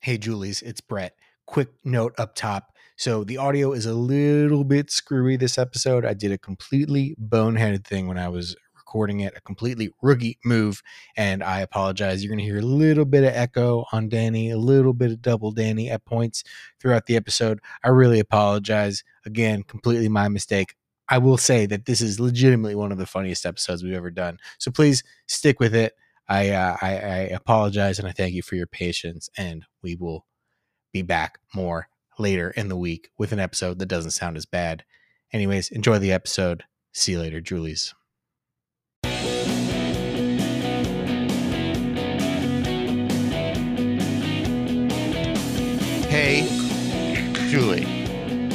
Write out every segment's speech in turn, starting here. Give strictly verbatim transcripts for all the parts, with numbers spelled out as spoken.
Hey, Julies, it's Brett. Quick note up top. So the audio is a little bit screwy this episode. I did a completely boneheaded thing when I was recording it, a completely rookie move, and I apologize. You're going to hear a little bit of echo on Danny, a little bit of double Danny at points throughout the episode. I really apologize. Again, completely my mistake. I will say that this is legitimately one of the funniest episodes we've ever done. So please stick with it. I, uh, I, I apologize, and I thank you for your patience, and we will be back more later in the week with an episode that doesn't sound as bad. Anyways, enjoy the episode. See you later, Julies. Hey, Julie.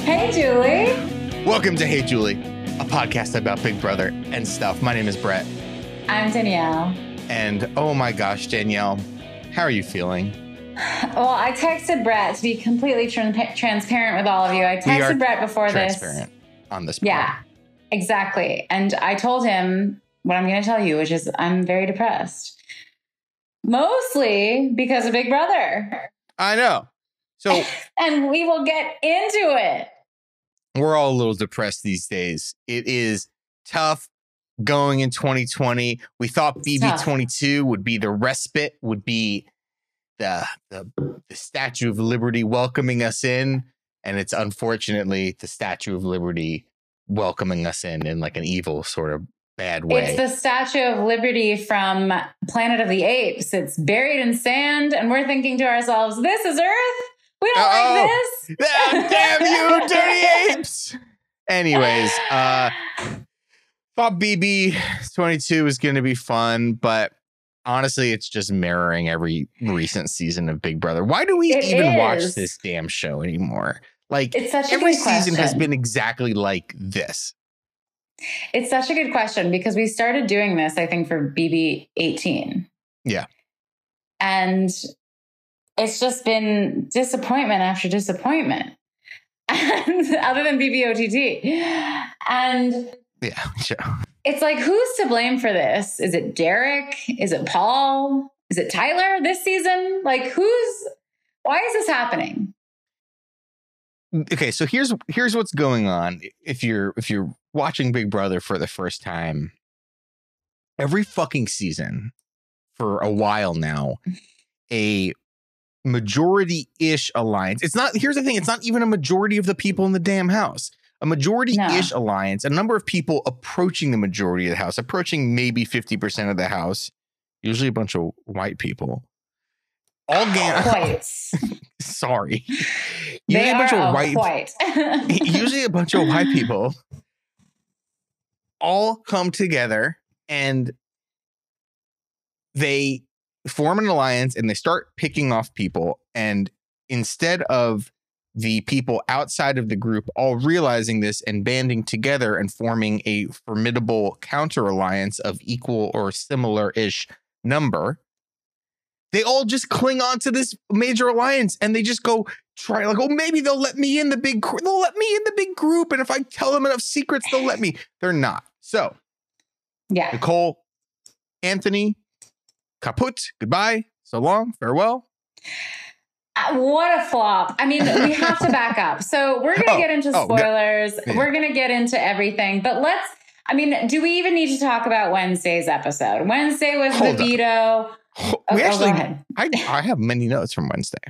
Hey, Julie. Welcome to Hey Julie, a podcast about Big Brother and stuff. My name is Brett. I'm Danielle. And oh my gosh, Danielle, how are you feeling? Well, I texted Brett to be completely tra- transparent with all of you. I texted Brett before this. Transparent on this. Yeah, exactly. And I told him what I'm going to tell you, which is I'm very depressed. Mostly because of Big Brother. I know. So, and we will get into it. We're all a little depressed these days. It is tough going in twenty twenty. We thought B B twenty-two would be the respite, would be the, the the Statue of Liberty welcoming us in. And it's unfortunately the Statue of Liberty welcoming us in in like an evil sort of bad way. It's the Statue of Liberty from Planet of the Apes. It's buried in sand. And we're thinking to ourselves, this is Earth. We don't Uh-oh. like this. Oh, damn you, dirty apes. Anyways, uh, thought B B twenty-two was going to be fun, but honestly, it's just mirroring every recent season of Big Brother. Why do we it even is. watch this damn show anymore? Like, it's such every a good season question. has been exactly like this. It's such a good question because we started doing this, I think, for B B eighteen. Yeah. And it's just been disappointment after disappointment, and other than B B O T T. And yeah, sure. It's like, who's to blame for this? Is it Derek? Is it Paul? Is it Tyler this season? Like, who's, why is this happening? Okay. So here's, here's what's going on. If you're, if you're watching Big Brother for the first time, every fucking season for a while now, a majority-ish alliance. It's not, here's the thing, it's not even a majority of the people in the damn house. A majority-ish no. alliance, a number of people approaching the majority of the house, approaching maybe fifty percent of the house, usually a bunch of white people. All ga- whites. Sorry. Usually they a bunch are of white. white. Usually a bunch of white people all come together and they form an alliance and they start picking off people. And instead of the people outside of the group all realizing this and banding together and forming a formidable counter alliance of equal or similar ish number, they all just cling on to this major alliance and they just go try like, oh, maybe they'll let me in the big, gr- they'll let me in the big group. And if I tell them enough secrets, they'll let me. They're not. So yeah, Nicole, Anthony, kaput, goodbye, so long, farewell. Uh, what a flop. I mean, we have to back up. So we're going to oh, get into spoilers. Oh, no. yeah. We're going to get into everything. But let's, I mean, do we even need to talk about Wednesday's episode? Wednesday was Hold the veto. Oh, we actually, oh, I, I have many notes from Wednesday.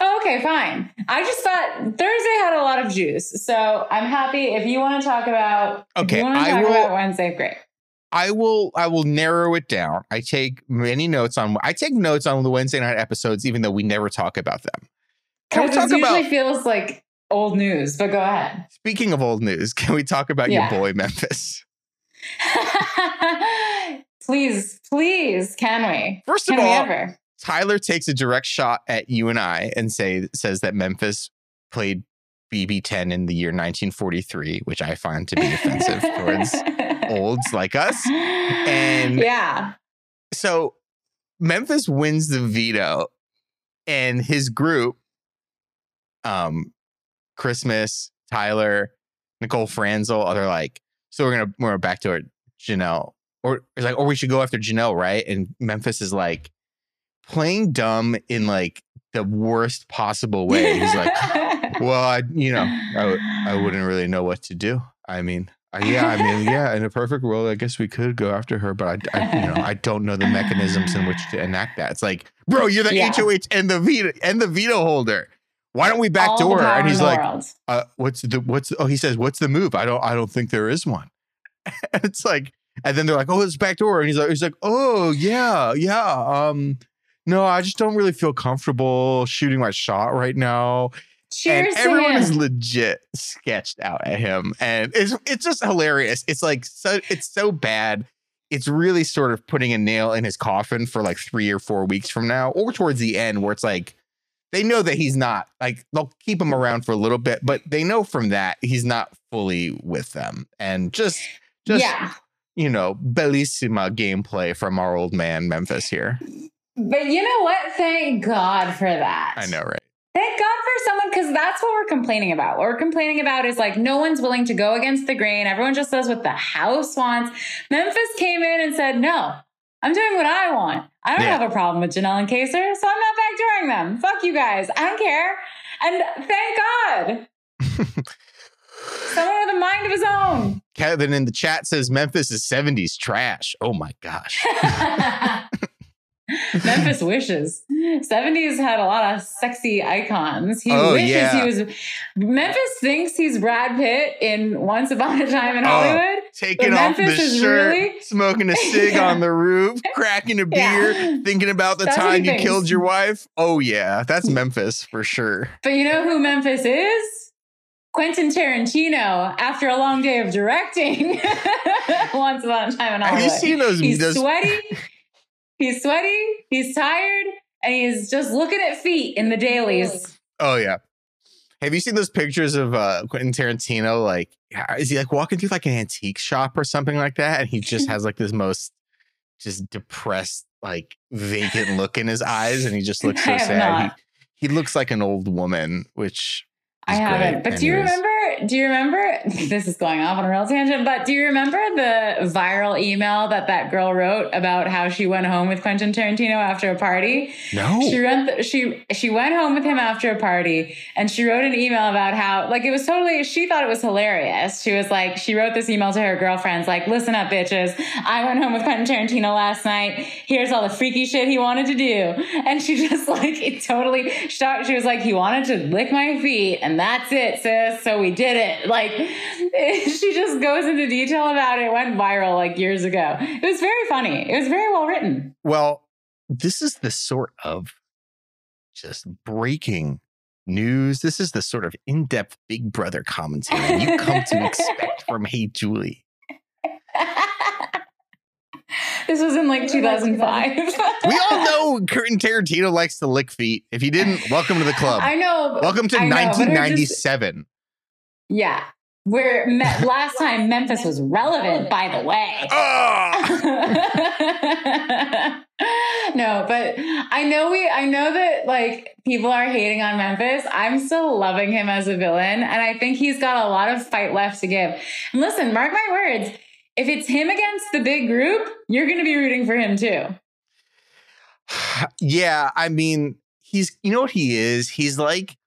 Oh, okay, fine. I just thought Thursday had a lot of juice. So I'm happy if you want to talk about, okay, if you want to talk will, about Wednesday, great. I will I will narrow it down. I take many notes on I take notes on the Wednesday night episodes, even though we never talk about them. Can we talk about, usually feels like old news, but go ahead. Speaking of old news, can we talk about yeah. your boy Memphis? Please, please, can we? First of can all, we ever? Tyler takes a direct shot at you and I and say says that Memphis played B B ten in the year nineteen forty-three, which I find to be offensive towards olds like us. And yeah, so Memphis wins the veto and his group, um, Christmas, Tyler, Nicole Franzel, they're like, so we're going to, we're back to it, Janelle, or it's like, or we should go after Janelle, right? And Memphis is like, playing dumb in like the worst possible way. He's like, well, I, you know, I, I wouldn't really know what to do. I mean, I, yeah, I mean, yeah, in a perfect world, I guess we could go after her, but I, I you know, I don't know the mechanisms in which to enact that. It's like, bro, you're the yeah. H O H and the veto and the veto holder. Why don't we backdoor? And he's like, uh, what's the, what's, oh, he says, what's the move? I don't, I don't think there is one. And it's like, and then they're like, oh, it's backdoor. And he's like, he's like, oh yeah, yeah. Um, no, I just don't really feel comfortable shooting my shot right now. Cheers and everyone him. Is legit sketched out at him. And it's, it's just hilarious. It's like, so it's so bad. It's really sort of putting a nail in his coffin for like three or four weeks from now, or towards the end where it's like, they know that he's not, like, they'll keep him around for a little bit, but they know from that he's not fully with them. And just, just yeah. you know, bellissima gameplay from our old man Memphis here. But you know what? Thank God for that. I know, right? Thank God for someone, because that's what we're complaining about. What we're complaining about is like no one's willing to go against the grain. Everyone just does what the house wants. Memphis came in and said, no, I'm doing what I want. I don't yeah. have a problem with Janelle and Kaysar, so I'm not backdooring them. Fuck you guys. I don't care. And thank God. Someone with a mind of his own. Kevin in the chat says Memphis is seventies trash. Oh my gosh. Memphis wishes. seventies had a lot of sexy icons. He oh, wishes yeah. he was. Memphis thinks he's Brad Pitt in Once Upon a Time in oh, Hollywood. Taking off Memphis the shirt, really... smoking a cig yeah. on the roof, cracking a beer, yeah. thinking about the that's time you killed your wife. Oh yeah, that's Memphis for sure. But you know who Memphis is? Quentin Tarantino, after a long day of directing, Once Upon a Time in Hollywood. Have you seen those? He's those... sweaty. He's sweaty, he's tired, and he's just looking at feet in the dailies. Oh, yeah. Have you seen those pictures of uh, Quentin Tarantino? Like, is he like walking through like an antique shop or something like that? And he just has like this most just depressed, like vacant look in his eyes. And he just looks so sad. He, he looks like an old woman, which I haven't. But anyways. do you remember, do you remember, this is going off on a real tangent, but do you remember the viral email that that girl wrote about how she went home with Quentin Tarantino after a party? No. She, th- she, she went home with him after a party and she wrote an email about how, like, it was totally, she thought it was hilarious. She was like, she wrote this email to her girlfriends, like, listen up, bitches. I went home with Quentin Tarantino last night. Here's all the freaky shit he wanted to do. And she just like, it totally shocked. She was like, he wanted to lick my feet and that's it, sis. So we did it. Like, she just goes into detail about it. It went viral like years ago. It was very funny. It was very well written. Well, this is the sort of just breaking news. This is the sort of in-depth Big Brother commentary you come to expect from Hey Julie. This was in like two thousand five. We all know Quentin Tarantino likes to lick feet. If you didn't, welcome to the club. I know. Welcome to I nineteen ninety-seven. Know, just, yeah. Where me- last time Memphis was relevant, by the way. Oh! No, but I know we, I know that like people are hating on Memphis. I'm still loving him as a villain. And I think he's got a lot of fight left to give. And listen, mark my words. If it's him against the big group, you're going to be rooting for him too. Yeah, I mean, he's, you know what he is? He's like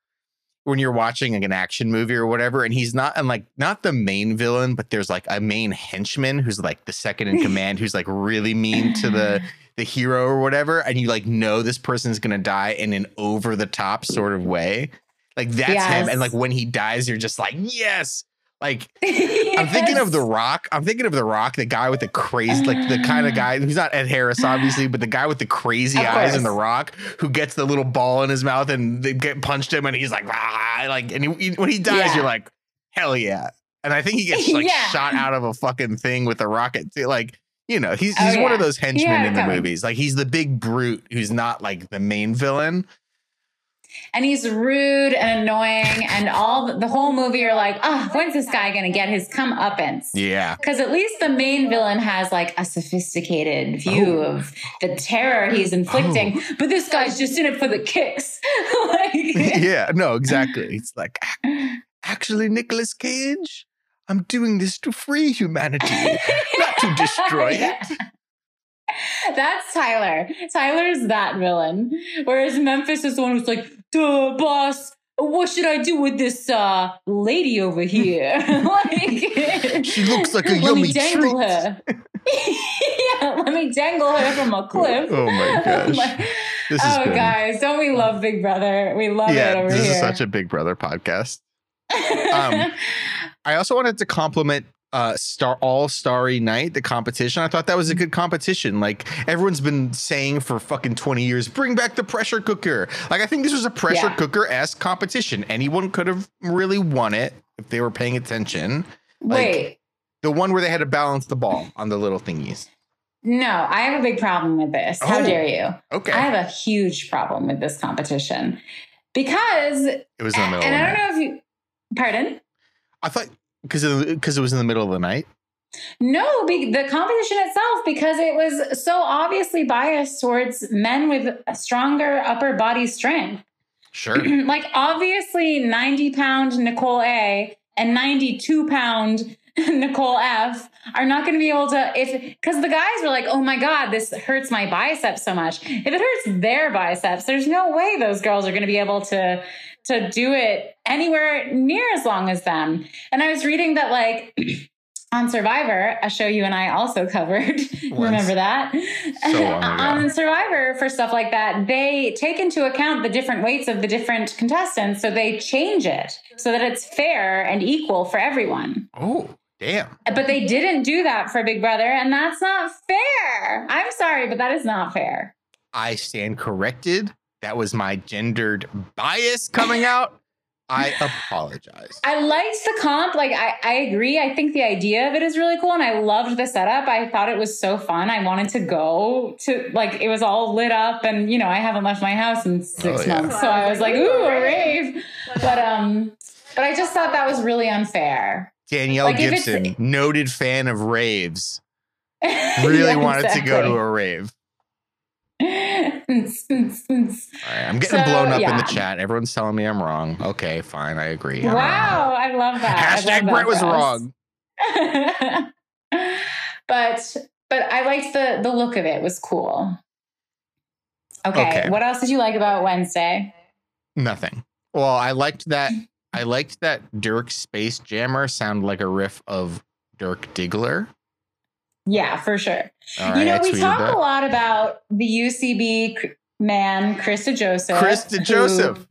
when you're watching like an action movie or whatever, and he's not, and like not the main villain, but there's like a main henchman who's like the second in command, who's like really mean to the the hero or whatever, and you like know this person's going to die in an over the top sort of way. Like that's yes. him, and like when he dies, you're just like, yes. Like, yes. I'm thinking of The Rock. I'm thinking of The Rock, the guy with the crazy, like the kind of guy who's not Ed Harris, obviously, but the guy with the crazy eyes in The Rock who gets the little ball in his mouth and they get punched him and he's like, ah, like, and he, when he dies, yeah. you're like, hell yeah. And I think he gets like yeah. shot out of a fucking thing with a rocket. Too. Like, you know, he's, he's oh, yeah. one of those henchmen yeah, in the coming. movies. Like, he's the big brute who's not like the main villain. And he's rude and annoying and all the, the whole movie you're like, oh, when's this guy going to get his comeuppance? Yeah. Because at least the main villain has like a sophisticated view oh. of the terror he's inflicting. Oh. But this guy's just in it for the kicks. Like, yeah, no, exactly. It's like, actually, Nicolas Cage, I'm doing this to free humanity, not to destroy yeah. it. That's Tyler. Tyler's that villain. Whereas Memphis is the one who's like, duh, boss, what should I do with this uh, lady over here? Like, she looks like a yummy dangle treat. Her. Yeah, let me dangle her from a cliff. Oh, oh my gosh. Like, this oh, been... guys, don't we love Big Brother? We love yeah, it over this here. This is such a Big Brother podcast. um, I also wanted to compliment uh, Star All Starry Night, the competition. I thought that was a good competition. Like, everyone's been saying for fucking twenty years, bring back the pressure cooker. Like, I think this was a pressure yeah. cooker-esque competition. Anyone could have really won it if they were paying attention. Like, wait. The one where they had to balance the ball on the little thingies. No, I have a big problem with this. Oh, how dare you? Okay. I have a huge problem with this competition because it was in the middle and of I don't night. know if you pardon. I thought because because it was in the middle of the night. No, be, the competition itself, because it was so obviously biased towards men with a stronger upper body strength. Sure. Like, obviously ninety pound Nicole A and ninety-two pound Nicole F are not going to be able to, if, because the guys were like, oh my God, this hurts my biceps so much. If it hurts their biceps, there's no way those girls are going to be able to, to do it anywhere near as long as them. And I was reading that, like, on Survivor, a show you and I also covered, remember that? So on Survivor, for stuff like that, they take into account the different weights of the different contestants. So they change it so that it's fair and equal for everyone. Oh. Damn. But they didn't do that for Big Brother, and that's not fair. I'm sorry, but that is not fair. I stand corrected. That was my gendered bias coming out. I apologize. I liked the comp. Like, I, I agree. I think the idea of it is really cool, and I loved the setup. I thought it was so fun. I wanted to go to, like, it was all lit up, and, you know, I haven't left my house in six oh, yeah. months, so I was like, ooh, a rave. But, um, but I just thought that was really unfair. Danielle like Gibson, noted fan of raves, really yeah, wanted exactly. to go to a rave. All right, I'm getting so, blown up yeah. in the chat. Everyone's telling me I'm wrong. Okay, fine. I agree. I'm wow. Wrong. I love that. Hashtag love Brett that was wrong. but but I liked the, the look of it. It was cool. Okay, okay. What else did you like about Wednesday? Nothing. Well, I liked that. I liked that Dirk Space Jammer sounded like a riff of Dirk Diggler. Yeah, for sure. Right, you know, we talk that. a lot about the U C B man, Krista Joseph. Krista Joseph.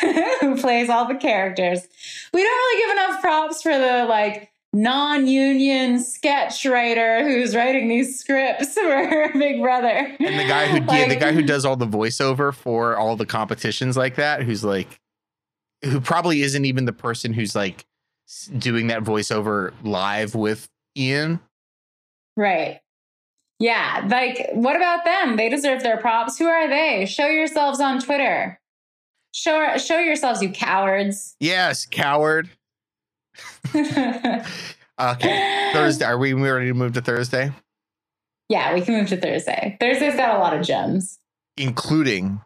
Who, who plays all the characters. We don't really give enough props for the, like, non-union sketch writer who's writing these scripts for Big Brother. And the guy who did, like, the guy who does all the voiceover for all the competitions like that, who's like, who probably isn't even the person who's, like, doing that voiceover live with Ian. Right. Yeah. Like, what about them? They deserve their props. Who are they? Show yourselves on Twitter. Show, show yourselves, you cowards. Yes, coward. Okay. Thursday. Are we, we ready to move to Thursday? Yeah, we can move to Thursday. Thursday's got a lot of gems. Including,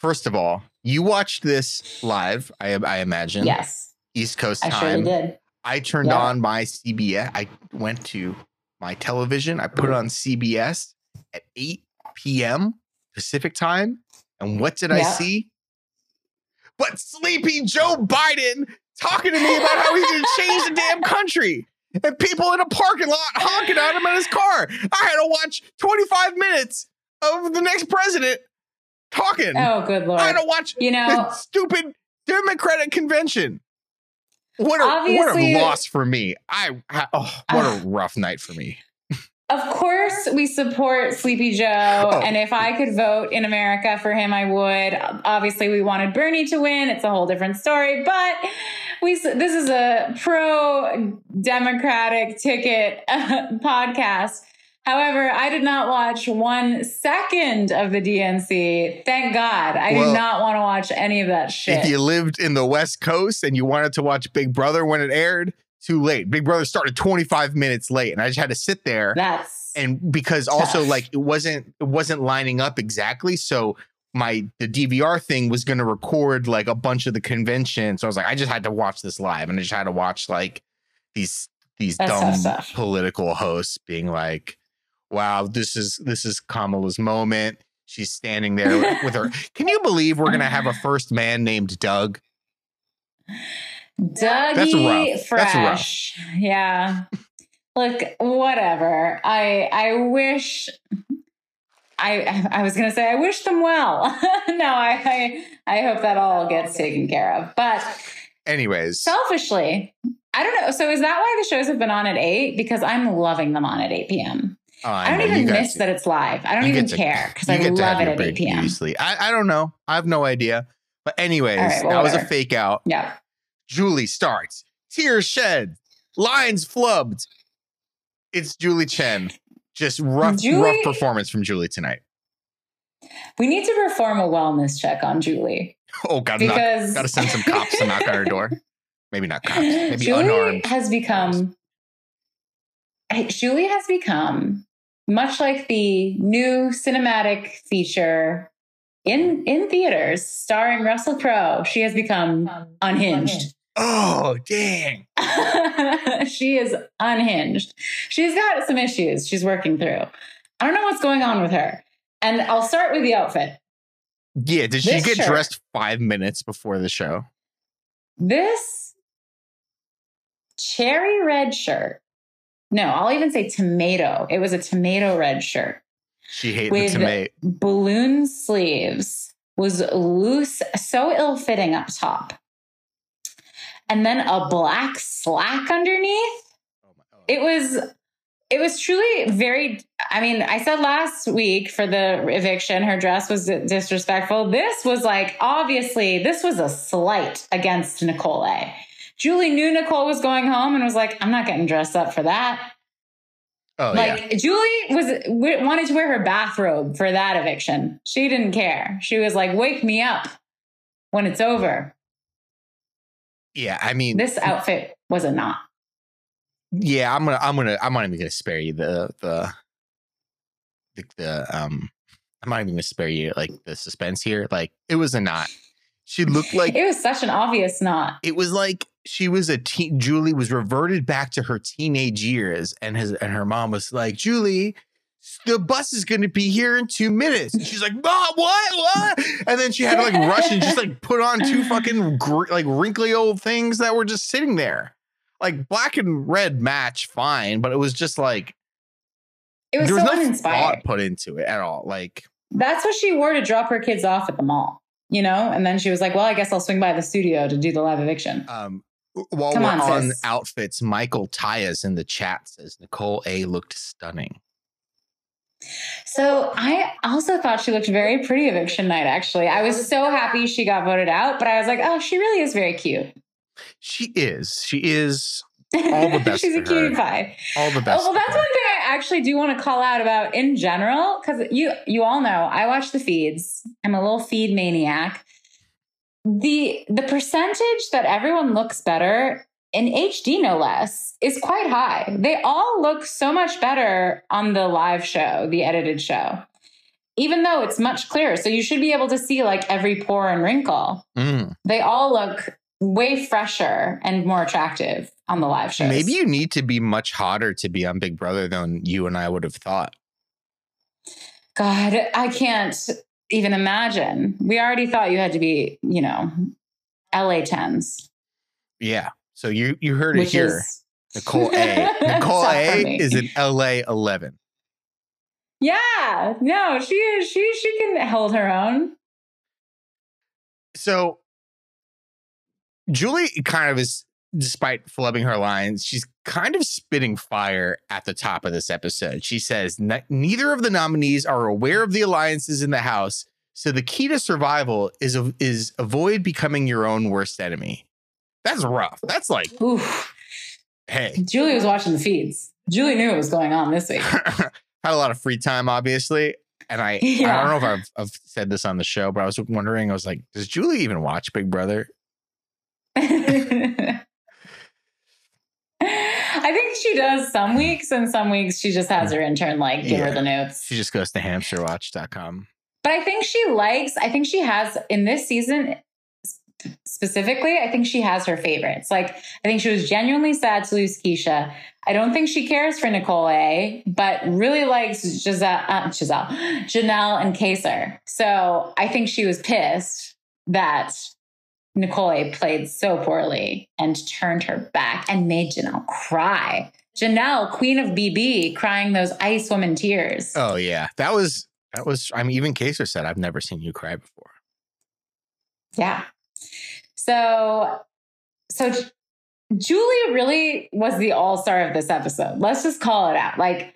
first of all, you watched this live, I, I imagine. Yes. East Coast time. I surely did. I turned yeah. on my C B S. I went to my television. I put it on C B S at eight p.m. Pacific time. And what did yeah. I see? But sleepy Joe Biden talking to me about how he's going to change the damn country. And people in a parking lot honking at him in his car. I had to watch twenty-five minutes of the next president talking. Oh, good Lord. I don't watch, you know, the stupid Democratic convention. What a, what a loss for me. I, I oh, what uh, a rough night for me. Of course we support Sleepy Joe. Oh. And if I could vote in America for him, I would. Obviously we wanted Bernie to win. It's a whole different story, but we, this is a pro Democratic ticket uh, podcast. However, I did not watch one second of the D N C. Thank God. I well, did not want to watch any of that shit. If you lived in the West Coast and you wanted to watch Big Brother when it aired, too late. Big Brother started twenty-five minutes late, and I just had to sit there. That's and because tough. Also, like, it wasn't it wasn't lining up exactly. So my the D V R thing was going to record, like, a bunch of the convention. So I was like, I just had to watch this live, and I just had to watch, like, these these That's dumb political hosts being like, wow, this is this is Kamala's moment. She's standing there with her. Can you believe we're gonna have a first man named Doug? Dougie That's Fresh. That's yeah. Look, whatever. I I wish. I I was gonna say I wish them well. no, I, I I hope that all gets taken care of. But anyways, selfishly, I don't know. So is that why the shows have been on at eight? Because I'm loving them on at eight p m Oh, I, I don't know. even miss to, that it's live. I don't even to, care because I love it at eight p m I, I don't know. I have no idea. But anyways, right, well, that whatever. was a fake out. Yeah. Julie starts. Tears shed. Lines flubbed. It's Julie Chen. Just rough, Julie, rough performance from Julie tonight. We need to perform a wellness check on Julie. Oh, God. Because... Got to send some cops to knock on her door. Maybe not cops. Maybe Julie unarmed. has become... Julie has become... much like the new cinematic feature in in theaters starring Russell Crowe, she has become unhinged. Oh, dang. She is unhinged. She's got some issues she's working through. I don't know what's going on with her. And I'll start with the outfit. Yeah, did she get dressed five minutes before the show? This cherry red shirt. No, I'll even say tomato. It was a tomato red shirt. She hates the tomato. Balloon sleeves, was loose, so ill-fitting up top. And then a black slack underneath. Oh my, oh. It was it was truly very, I mean, I said last week for the eviction, her dress was disrespectful. This was like, obviously, this was a slight against Nicole A. Julie knew Nicole was going home and was like, I'm not getting dressed up for that. Oh, like, yeah. Julie was wanted to wear her bathrobe for that eviction. She didn't care. She was like, wake me up when it's over. Yeah, I mean, this outfit was a knot. Yeah, I'm gonna, I'm gonna, I'm not even gonna spare you the the the, the um. I'm not even gonna spare you like the suspense here. Like, it was a knot. She looked like it was such an obvious knot. It was like she was a teen. Julie was reverted back to her teenage years, and his and her mom was like, "Julie, the bus is going to be here in two minutes." And she's like, "Mom, what? What?" And then she had to like rush and just like put on two fucking gr- like wrinkly old things that were just sitting there, like black and red match fine, but it was just like it was, there was so no uninspired. Thought put into it at all. Like, that's what she wore to drop her kids off at the mall. You know, and then she was like, well, I guess I'll swing by the studio to do the live eviction. Um, while Come we're on, on outfits, Michael Tyas in the chat says Nicole A looked stunning. So I also thought she looked very pretty eviction night, actually. I was so happy she got voted out, but I was like, oh, she really is very cute. She is. She is. All the best. She's a cutie pie. All the best. Oh, well, that's one thing I actually do want to call out about in general, because you you all know I watch the feeds. I'm a little feed maniac. The the percentage that everyone looks better in H D, no less, is quite high. They all look so much better on the live show, the edited show, even though it's much clearer. So you should be able to see like every pore and wrinkle. Mm. They all look way fresher and more attractive on the live shows. Maybe you need to be much hotter to be on Big Brother than you and I would have thought. God, I can't even imagine. We already thought you had to be, you know, L A tens. Yeah. So you you heard it here. Is... Nicole A. Nicole A is an L A eleven. Yeah. No, she is. She, she can hold her own. So Julie kind of is, despite flubbing her lines, she's kind of spitting fire at the top of this episode. She says, neither of the nominees are aware of the alliances in the house, so the key to survival is is avoid becoming your own worst enemy. That's rough. That's like, oof. Hey. Julie was watching the feeds. Julie knew what was going on this week. Had a lot of free time, obviously. And I, yeah. I don't know if I've, I've said this on the show, but I was wondering, I was like, does Julie even watch Big Brother? I think she does some weeks, and some weeks she just has her intern like give yeah. her the notes. She just goes to hamster watch dot com. But I think she likes, I think she has in this season specifically, I think she has her favorites. Like, I think she was genuinely sad to lose Keisha. I don't think she cares for Nicole A, but really likes Giselle, uh, Giselle, Janelle and Kaysar. So I think she was pissed that Nicole A played so poorly and turned her back and made Janelle cry. Janelle, queen of B B, crying those ice woman tears. Oh, yeah. That was, that was, I mean, even Kaysar said, I've never seen you cry before. Yeah. So, so Julie really was the all-star of this episode. Let's just call it out. Like,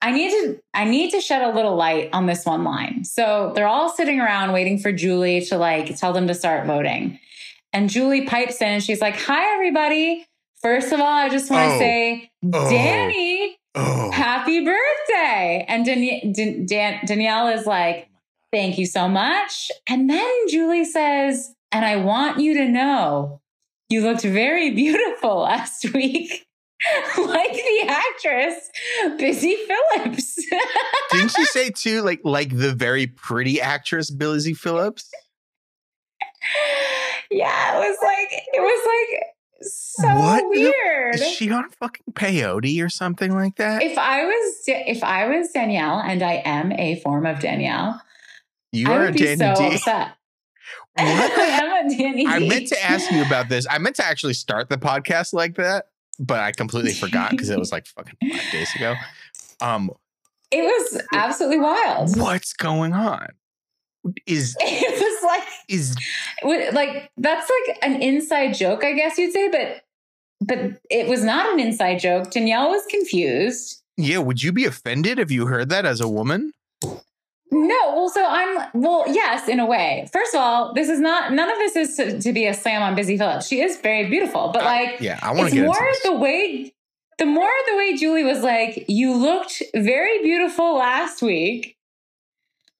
I need to, I need to shed a little light on this one line. So they're all sitting around waiting for Julie to like tell them to start voting. And Julie pipes in and she's like, hi, everybody. First of all, I just want to oh. say, oh. Danny, oh. happy birthday. And Dan- Dan- Dan- Danielle is like, thank you so much. And then Julie says, and I want you to know, you looked very beautiful last week. Like the actress, Busy Philipps. Didn't she say too, like, like the very pretty actress, Busy Philipps? Yeah, it was like, it was like so what weird. The, is she on fucking peyote or something like that? If I was, if I was Danielle, and I am a form of Danielle, you I are would be Dan so D. upset. What? I am a Danny. I meant to ask you about this. I meant to actually start the podcast like that, but I completely forgot because it was like fucking five days ago. Um, it was absolutely wild. What's going on? Is it was like is like that's like an inside joke, I guess you'd say, but but it was not an inside joke. Danielle was confused. Yeah, would you be offended if you heard that as a woman? No, well, so I'm, well, yes, in a way. First of all, this is not, none of this is to, to be a slam on Busy Philipps. She is very beautiful, but like, uh, yeah, I want to get more the way, the more the way Julie was like, you looked very beautiful last week,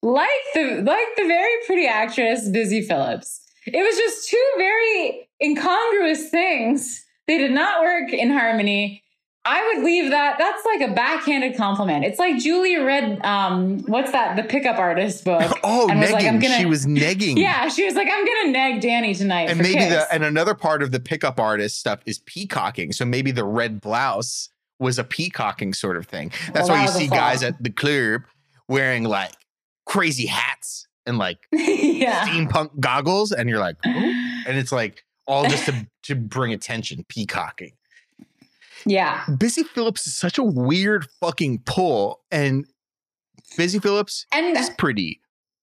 like the, like the very pretty actress, Busy Philipps. It was just two very incongruous things. They did not work in harmony. I would leave that. That's like a backhanded compliment. It's like Julie read, um, what's that? The Pickup Artist book. Oh, and negging. Was like, I'm gonna, she was negging. Yeah, she was like, I'm going to neg Danny tonight. And for maybe the, and another part of the Pickup Artist stuff is peacocking. So maybe the red blouse was a peacocking sort of thing. That's well, why that you see guys at the club wearing like crazy hats and like yeah. steampunk goggles, and you're like, ooh. And it's like all just to to bring attention, peacocking. Yeah. Busy Philipps is such a weird fucking pull, and Busy Philipps and is pretty,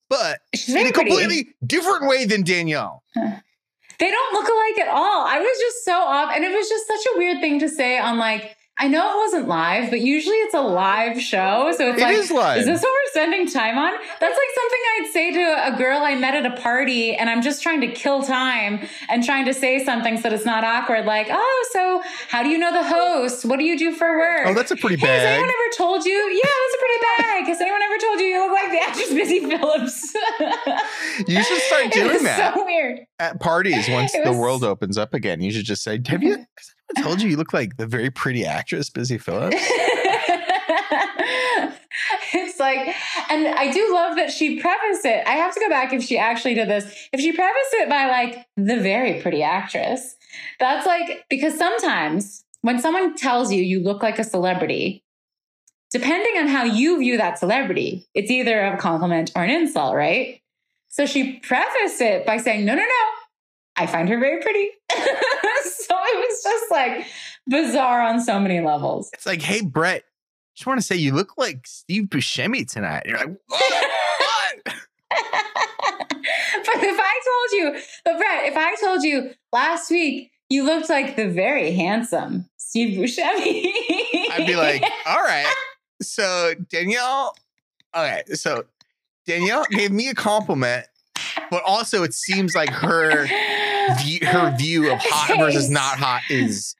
but in a completely pretty. different way than Danielle. They don't look alike at all. I was just so off, and it was just such a weird thing to say on like, I know it wasn't live, but usually it's a live show. So it's it like, is, live. Is this what we're spending time on? That's like something I'd say to a girl I met at a party, and I'm just trying to kill time and trying to say something so that it's not awkward. Like, oh, so how do you know the host? What do you do for work? Oh, that's a pretty hey, bag. Has anyone ever told you? Yeah, that's a pretty bag. Has anyone ever told you you look like the actress Busy Philipps? You should start doing it that. It's so weird. At parties, once was, the world opens up again, you should just say, have you... I told you you look like the very pretty actress, Busy Philipps. It's like, and I do love that she prefaced it. I have to go back if she actually did this. If she prefaced it by like the very pretty actress, that's like, because sometimes when someone tells you you look like a celebrity, depending on how you view that celebrity, it's either a compliment or an insult, right? So she prefaced it by saying, no, no, no. I find her very pretty. So it was just like bizarre on so many levels. It's like, hey, Brett, just want to say you look like Steve Buscemi tonight. You're like, what? What? But if I told you, but Brett, if I told you last week you looked like the very handsome Steve Buscemi, I'd be like, all right. So Danielle, all right. So Danielle gave me a compliment, but also it seems like her... View, her view of hot versus not hot is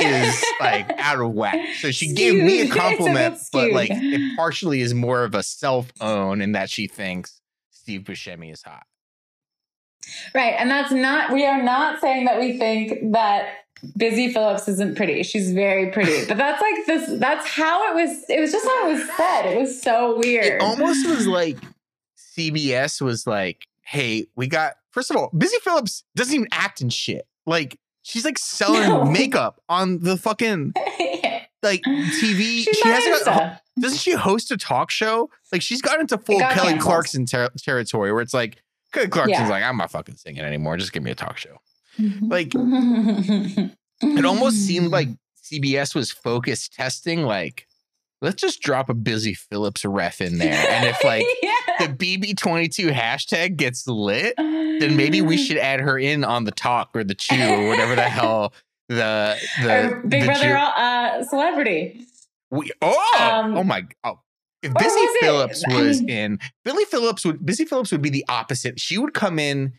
is like out of whack. So she gave me a compliment, but like it partially is more of a self-own in that she thinks Steve Buscemi is hot. Right. And that's not, we are not saying that we think that Busy Philipps isn't pretty. She's very pretty. But that's like this, that's how it was. It was just how it was said. It was so weird. It almost was like C B S was like, hey, we got, first of all, Busy Philipps doesn't even act in shit. Like, she's like selling no. makeup on the fucking like T V. She's she has a, doesn't she host a talk show? Like, she's got into full got Kelly animals. Clarkson ter territory where it's like, Kelly Clarkson's yeah. like, I'm not fucking singing anymore. Just give me a talk show. Like, it almost seemed like C B S was focus testing, like, let's just drop a Busy Philipps ref in there. And if like yeah. the B B twenty-two hashtag gets lit, then maybe we should add her in on the talk or the chew or whatever the hell the, the Big the Brother uh, celebrity. We, oh, um, oh my. Oh. If Busy was Philipps it? was I mean, in, Billy Philipps would, Busy Philipps would be the opposite. She would come in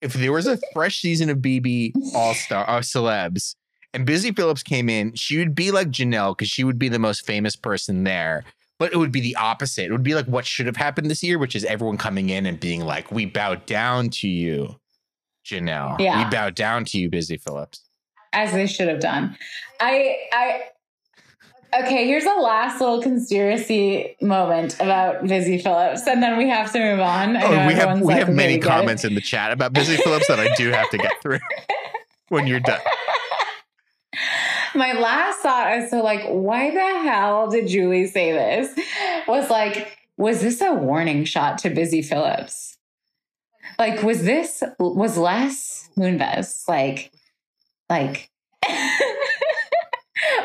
if there was a fresh season of B B All-Star or Celebs. And Busy Philipps came in, she would be like Janelle because she would be the most famous person there. But it would be the opposite. It would be like what should have happened this year, which is everyone coming in and being like, we bow down to you, Janelle. Yeah. We bow down to you, Busy Philipps. As they should have done. I, I, okay, here's a last little conspiracy moment about Busy Philipps, and then we have to move on. I oh, know we have, we like, have many comments in the chat about Busy Philipps that I do have to get through when you're done. My last thought is, so like, why the hell did Julie say this? Was like, was this a warning shot to Busy Philipps? Like, was this, was Les Moonves like, like,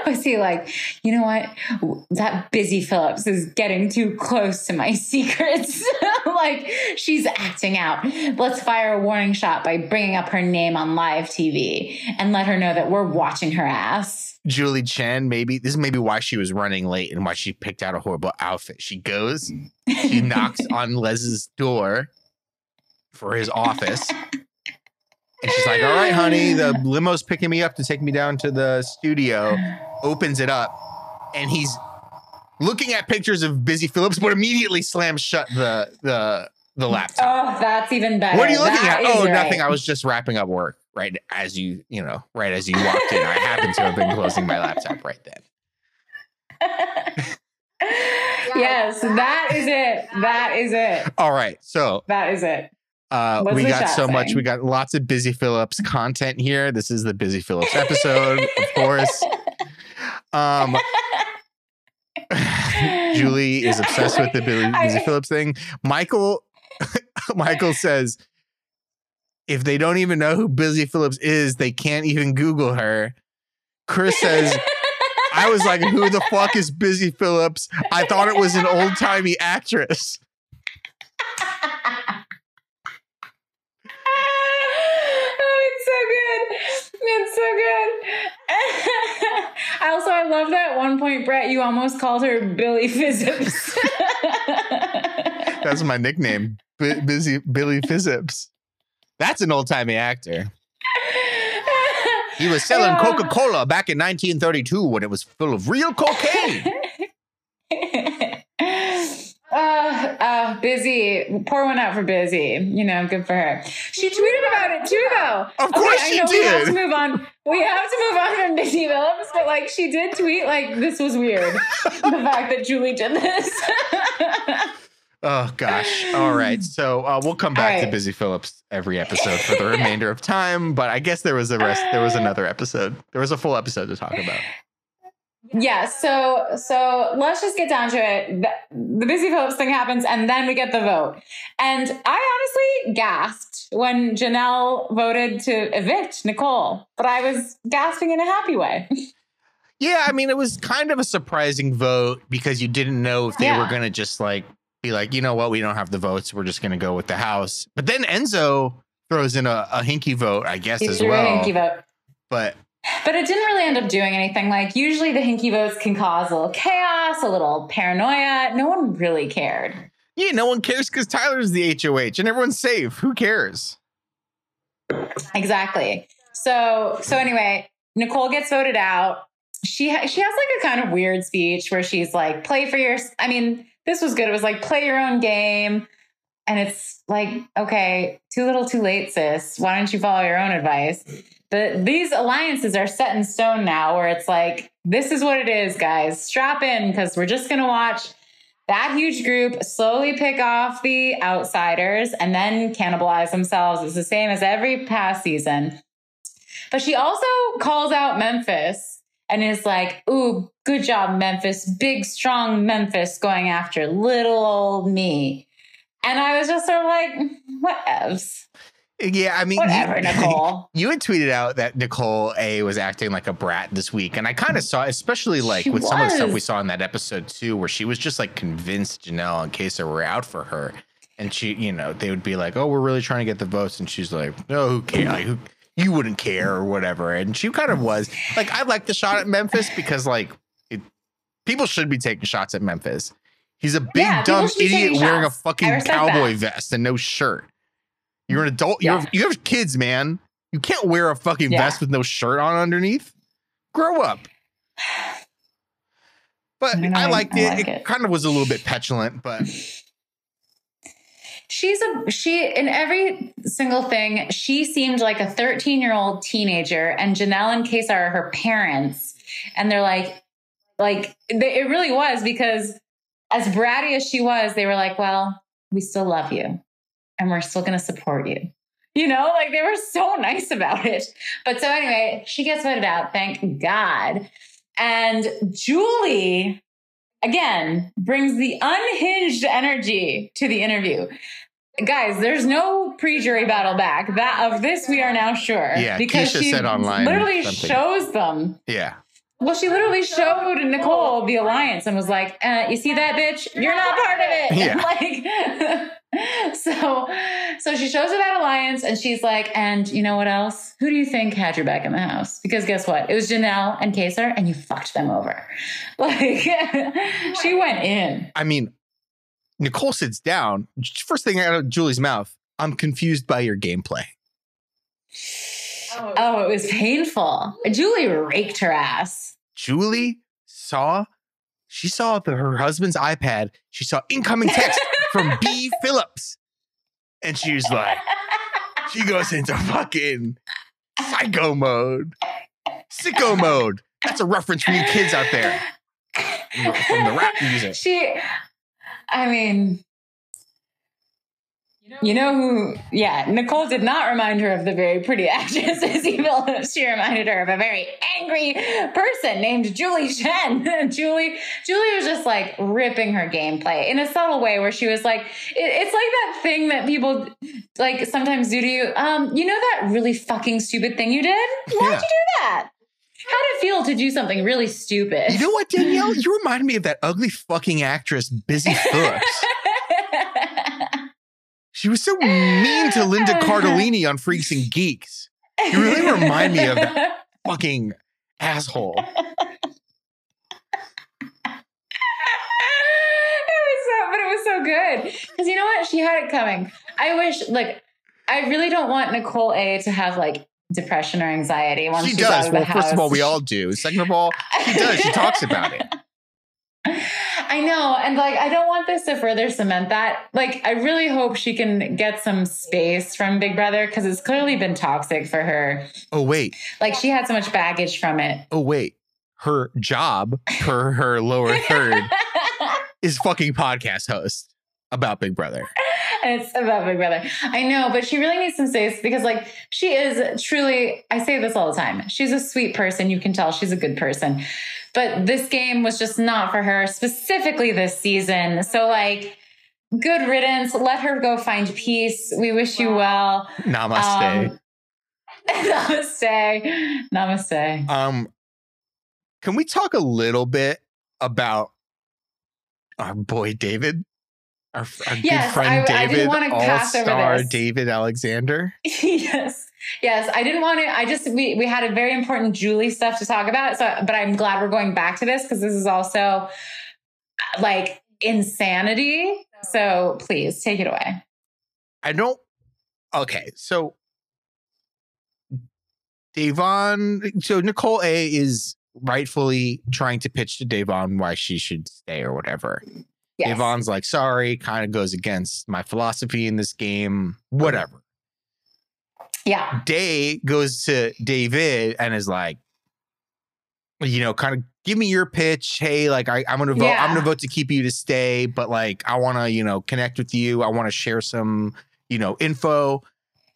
was he like, you know what? That Busy Philipps is getting too close to my secrets. Like, she's acting out. Let's fire a warning shot by bringing up her name on live T V and let her know that we're watching her ass. Julie Chen, maybe, this is maybe why she was running late and why she picked out a horrible outfit. She goes, she knocks on Les's door for his office. And she's like, all right, honey, the limo's picking me up to take me down to the studio. Opens it up, and he's looking at pictures of Busy Philipps, but immediately slams shut the the the laptop. Oh, that's even better. What are you looking that at? Oh, right. Nothing. I was just wrapping up work right as you, you know, right as you walked in. I happened to have been closing my laptop right then. Yes, that is it. That is it. All right. So that is it. Uh, we got so saying? much. We got lots of Busy Philipps content here. This is the Busy Philipps episode, of course. Um, Julie is obsessed with the Busy, Busy Philipps thing. Michael, Michael says, if they don't even know who Busy Philipps is, they can't even Google her. Chris says, I was like, who the fuck is Busy Philipps? I thought it was an old-timey actress. It's so good. I also, I love that at one point, Brett, you almost called her Billy Philipps. That's my nickname, B Busy Billy Philipps. That's an old-timey actor. He was selling Coca-Cola back in nineteen thirty-two when it was full of real cocaine. Uh, uh, Busy. Pour one out for Busy. You know, good for her. She tweeted about it too, though. Of course okay, she I know did. We have to move on. We have to move on from Busy Philipps, but like she did tweet, like this was weird. The fact that Julie did this. Oh gosh. All right. So uh, we'll come back right. to Busy Philipps every episode for the remainder of time. But I guess there was a rest. There was another episode. There was a full episode to talk about. Yeah, so so let's just get down to it. The, the Busy Philipps thing happens, and then we get the vote. And I honestly gasped when Janelle voted to evict Nicole, but I was gasping in a happy way. Yeah, I mean, it was kind of a surprising vote because you didn't know if they yeah. were going to just like be like, you know what, we don't have the votes. We're just going to go with the house. But then Enzo throws in a, a hinky vote, I guess, he as well. A hinky vote. But... But it didn't really end up doing anything. Like, usually the hinky votes can cause a little chaos, a little paranoia. No one really cared. Yeah, no one cares because Tyler's the H O H and everyone's safe. Who cares? Exactly. So, so anyway, Nicole gets voted out. She, ha she has, like, a kind of weird speech where she's like, play for your... I mean, this was good. It was like, play your own game. And it's like, okay, too little, too late, sis. Why don't you follow your own advice? But these alliances are set in stone now where it's like, this is what it is, guys. Strap in because we're just going to watch That huge group slowly pick off the outsiders and then cannibalize themselves. It's the same as every past season. But she also calls out Memphis and is like, ooh, good job, Memphis. Big, strong Memphis going after little old me. And I was just sort of like, whatevs. Yeah, I mean, whatever, you, Nicole. You had tweeted out that Nicole A was acting like a brat this week. And I kind of saw, especially like she with was. some of the stuff we saw in that episode too, where she was just like convinced Janelle and Kaysar were out for her. And she, you know, they would be like, oh, we're really trying to get the votes. And she's like, no, who cares? Like, who, you wouldn't care or whatever. And she kind of was like, I like the shot at Memphis because like it, people should be taking shots at Memphis. He's a big, yeah, dumb idiot wearing shots. a fucking cowboy that. vest and no shirt. You're an adult. Yeah. You're, you have kids, man. You can't wear a fucking yeah. vest with no shirt on underneath. Grow up. But I, mean, I liked I, it. I like it. It kind of was a little bit petulant, but she's a she in every single thing. She seemed like a thirteen year old teenager, and Janelle and Kaysar are her parents, and they're like, like they, it really was because as bratty as she was, they were like, well, we still love you. And we're still going to support you. You know, like they were so nice about it. But so anyway, she gets voted out. Thank God. And Julie, again, brings the unhinged energy to the interview. Guys, there's no pre-jury battle back. That of this, we are now sure. Yeah, because Keisha she said online literally something. shows them. Yeah. Well, she literally showed Nicole the alliance and was like, uh, you see that, bitch? You're not part of it. Yeah. Like, so, so she shows her that alliance and she's like, and you know what else? Who do you think had your back in the house? Because guess what? It was Janelle and Kaysar and you fucked them over. Like, she went in. I mean, Nicole sits down. First thing out of Julie's mouth, I'm confused by your gameplay. Oh, it was painful. Julie raked her ass. Julie saw, she saw the, her husband's iPad. She saw incoming text from B. Philipps. And she was like, she goes into fucking psycho mode. Sicko mode. That's a reference for you kids out there. From the rap music. She, I mean... You know who, yeah, Nicole did not remind her of the very pretty actress Busy Philipps. She reminded her of a very angry person named Julie Chen. Julie Julie was just like ripping her gameplay in a subtle way where she was like, it, it's like that thing that people like sometimes do to you. Um, you know that really fucking stupid thing you did? Why'd yeah. you do that? How did it feel to do something really stupid? You know what, Danielle? You remind me of that ugly fucking actress Busy Philipps. She was so mean to Linda Cardellini on Freaks and Geeks. You really remind me of that fucking asshole. It was so, but it was so good. Because you know what? She had it coming. I wish, like, I really don't want Nicole A to have, like, depression or anxiety. Once she, she does. Well, first house. of all, we all do. Second of all, she does. She talks about it. I know. And like, I don't want this to further cement that. Like, I really hope she can get some space from Big Brother because it's clearly been toxic for her. Oh, wait. Like, she had so much baggage from it. Oh, wait. Her job, per her lower third, is fucking podcast host about Big Brother. And it's about Big Brother. I know, but she really needs some space because, like, she is truly, I say this all the time, she's a sweet person. You can tell she's a good person. But this game was just not for her, specifically this season. So, like, good riddance. Let her go find peace. We wish you well. Namaste. Um, namaste. Namaste. Um, can we talk a little bit about our boy David? Our, our yes, good friend I, David, all-star David Alexander. Yes, yes. I didn't want to. I just we we had a very important Julie stuff to talk about. So, but I'm glad we're going back to this because this is also like insanity. So please take it away. I don't. Okay, so Da'Vonne. So Nicole A is rightfully trying to pitch to Da'Vonne why she should stay or whatever. Yes. Da'Vonne's like, sorry, kind of goes against my philosophy in this game, whatever. Yeah. Day goes to David and is like, you know, kind of give me your pitch. Hey, like I, I'm gonna vote. Yeah. I'm gonna vote to keep you to stay, but like I want to, you know, connect with you. I want to share some, you know, info.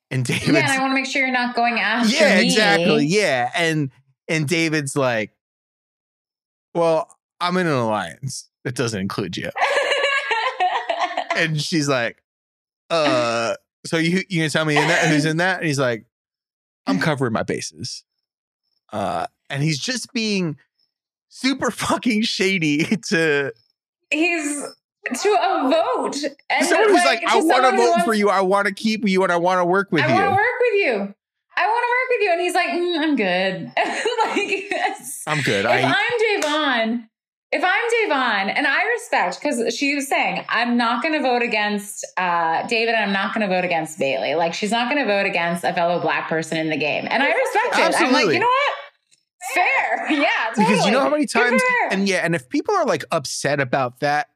And David's, yeah, and I want to make sure you're not going after me. Yeah, exactly. Yeah, and and David's like, well, I'm in an alliance that doesn't include you. And she's like, uh, so you you gonna tell me in that, who's in that? And he's like, I'm covering my bases. Uh, and he's just being super fucking shady to. He's. To a vote. And someone who's like, like I want to vote wants, for you. I want to keep you and I want to work with I you. I want to work with you. I want to work with you. And he's like, mm, I'm good. Like, I'm good. If I... I'm Da'Vonne, if I'm Da'Vonne, and I respect, because she was saying, I'm not going to vote against uh, David and I'm not going to vote against Bayleigh. Like, she's not going to vote against a fellow black person in the game. And I respect it. Absolutely. I'm like, you know what? Fair. Yeah, totally. Because you know how many times, and yeah, and if people are like upset about that,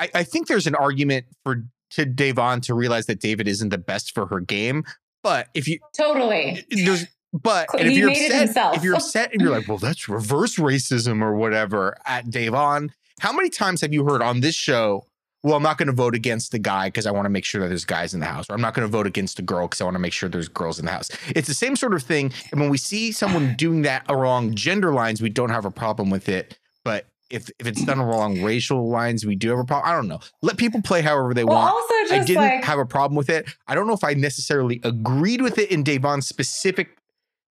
I, I think there's an argument for to Da'Vonne to realize that David isn't the best for her game. But if you totally there's but and if you're upset, if you're upset and you're like, well, that's reverse racism or whatever at Da'Vonne. How many times have you heard on this show? Well, I'm not going to vote against the guy because I want to make sure that there's guys in the house, or I'm not going to vote against the girl because I want to make sure there's girls in the house. It's the same sort of thing. And when we see someone doing that along gender lines, we don't have a problem with it. But If if it's done along racial lines, we do have a problem. I don't know. Let people play however they well, want. Also just I didn't like, have a problem with it. I don't know if I necessarily agreed with it in Da'Vonne's specific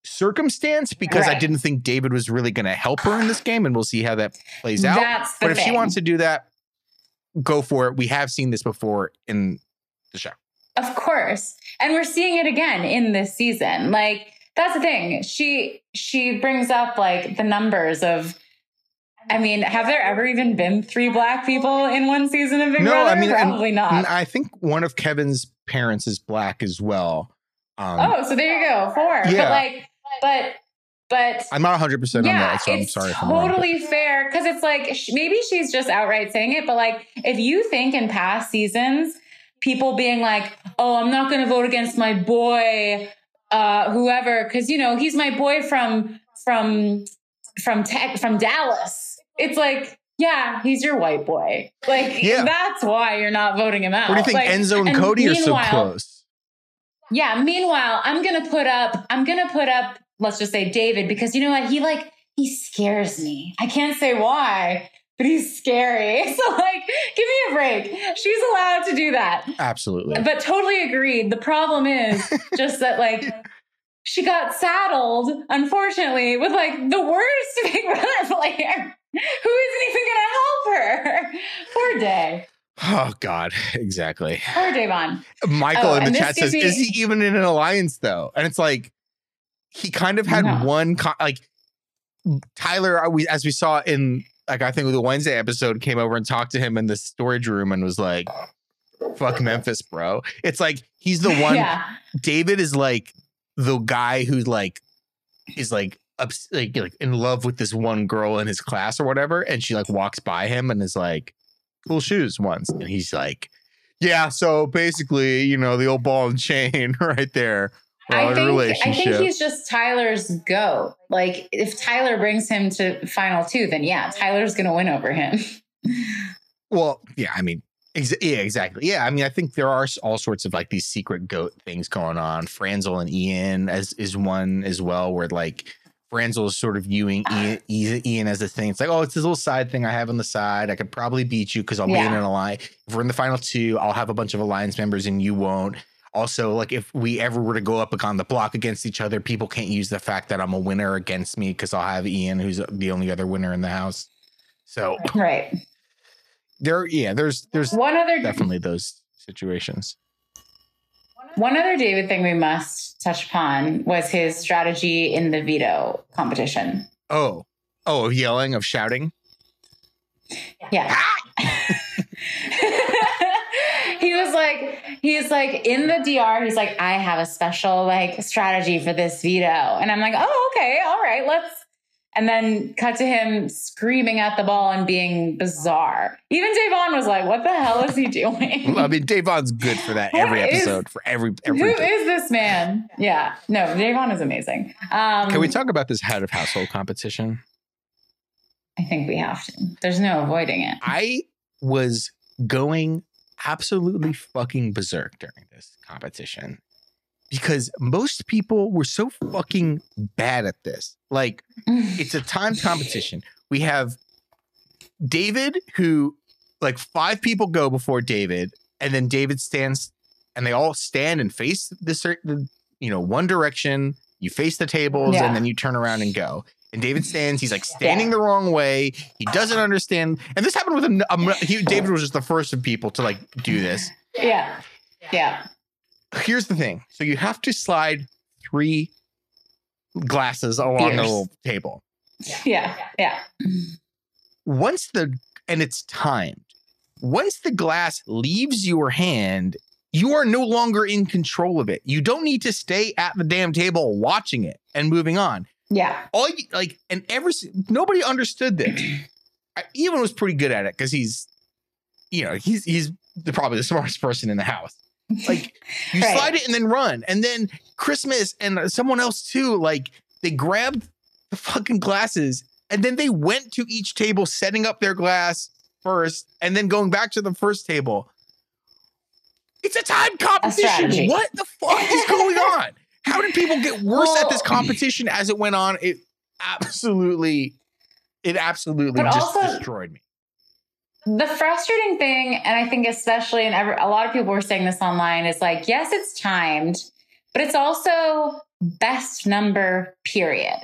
circumstance because right. I didn't think David was really going to help her in this game, and we'll see how that plays out. That's the but thing. If she wants to do that, go for it. We have seen this before in the show. Of course. And we're seeing it again in this season. Like, that's the thing. She she brings up, like, the numbers of... I mean, have there ever even been three black people in one season of Big no, Brother? I mean, probably and, not. I think one of Kevin's parents is black as well. Um, oh, so there you go, four. Yeah. But like, but but I'm not one hundred percent yeah, on that, so I'm sorry. It's totally wrong, fair because it's like sh- maybe she's just outright saying it, but like if you think in past seasons, people being like, "Oh, I'm not going to vote against my boy, uh, whoever," because you know he's my boy from from from tech from Dallas. It's like, yeah, he's your white boy. Like, yeah. That's why you're not voting him out. What do you think like, Enzo and, and Cody are so close? Yeah. Meanwhile, I'm going to put up, I'm going to put up, let's just say David, because you know what? He like, he scares me. I can't say why, but he's scary. So like, give me a break. She's allowed to do that. Absolutely. But totally agreed. The problem is just that like... She got saddled, unfortunately, with like the worst Big Brother player who isn't even going to help her. Poor Day. Oh, God. Exactly. Poor Da'Vonne. Michael oh, in the chat says, me- is he even in an alliance, though? And it's like, he kind of had no. one, con- like, Tyler, as we saw in, like, I think the Wednesday episode, came over and talked to him in the storage room and was like, fuck Memphis, bro. It's like, he's the one. Yeah. David is like, the guy who like is like, ups- like like in love with this one girl in his class or whatever, and she like walks by him and is like, "Cool shoes" once, and he's like, "Yeah." So basically, you know, the old ball and chain right there. I think I think he's just Tyler's go. Like if Tyler brings him to final two, then yeah, Tyler's gonna win over him. Well, yeah, I mean. Yeah, exactly. Yeah, I mean, I think there are all sorts of like these secret goat things going on. Franzel and Ian as is one as well, where like Franzel is sort of viewing Ian, Ian as a thing. It's like, oh, it's this little side thing I have on the side. I could probably beat you because I'll yeah. be in an alliance. If we're in the final two, I'll have a bunch of alliance members and you won't. Also, like if we ever were to go up on the block against each other, people can't use the fact that I'm a winner against me because I'll have Ian, who's the only other winner in the house. So right. There, yeah, there's there's one other definitely those situations. One other David thing we must touch upon was his strategy in the veto competition. Oh, oh, yelling, of shouting. Yeah. Ah! He was like, he's like in the D R, he's like, I have a special like strategy for this veto. And I'm like, oh, okay, all right, let's. And then cut to him screaming at the ball and being bizarre. Even Da'Vonne was like, what the hell is he doing? Well, I mean, Da'Vonne's good for that every is, episode, for every every. Who is this man? Yeah. No, Da'Vonne is amazing. Um, Can we talk about this head of household competition? I think we have to. There's no avoiding it. I was going absolutely fucking berserk during this competition because most people were so fucking bad at this. Like, it's a timed competition. We have David, who, like, five people go before David, and then David stands, and they all stand and face this, you know, one direction. You face the tables, yeah. and then you turn around and go. And David stands. He's like standing yeah. the wrong way. He doesn't understand. And this happened with him. Um, he, David was just the first of people to like do this. Yeah. Yeah. Here's the thing. So you have to slide three glasses along Beers. the little table. Yeah. Yeah. Once the, and it's timed. Once the glass leaves your hand, you are no longer in control of it. You don't need to stay at the damn table watching it and moving on. Yeah. All you, like, and ever nobody understood this. Ian was pretty good at it because he's, you know, he's he's the, probably the smartest person in the house. Like, you right. slide it and then run, and then Christmas and someone else too. Like, they grabbed the fucking glasses and then they went to each table, setting up their glass first, and then going back to the first table. It's a time competition. What the fuck is going on? How did people get worse well, at this competition as it went on? It absolutely, it absolutely just also, destroyed me. The frustrating thing, and I think especially, and a lot of people were saying this online, is like, yes, it's timed, but it's also best number period.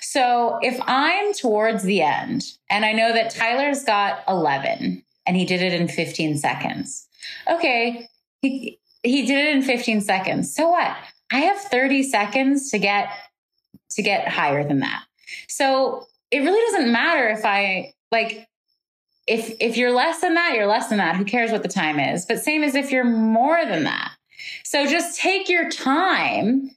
So if I'm towards the end, and I know that Tyler's got eleven, and he did it in fifteen seconds. Okay, he, he did it in fifteen seconds. So what? I have thirty seconds to get to get higher than that. So it really doesn't matter if I like if if you're less than that, you're less than that. Who cares what the time is? But same as if you're more than that. So just take your time.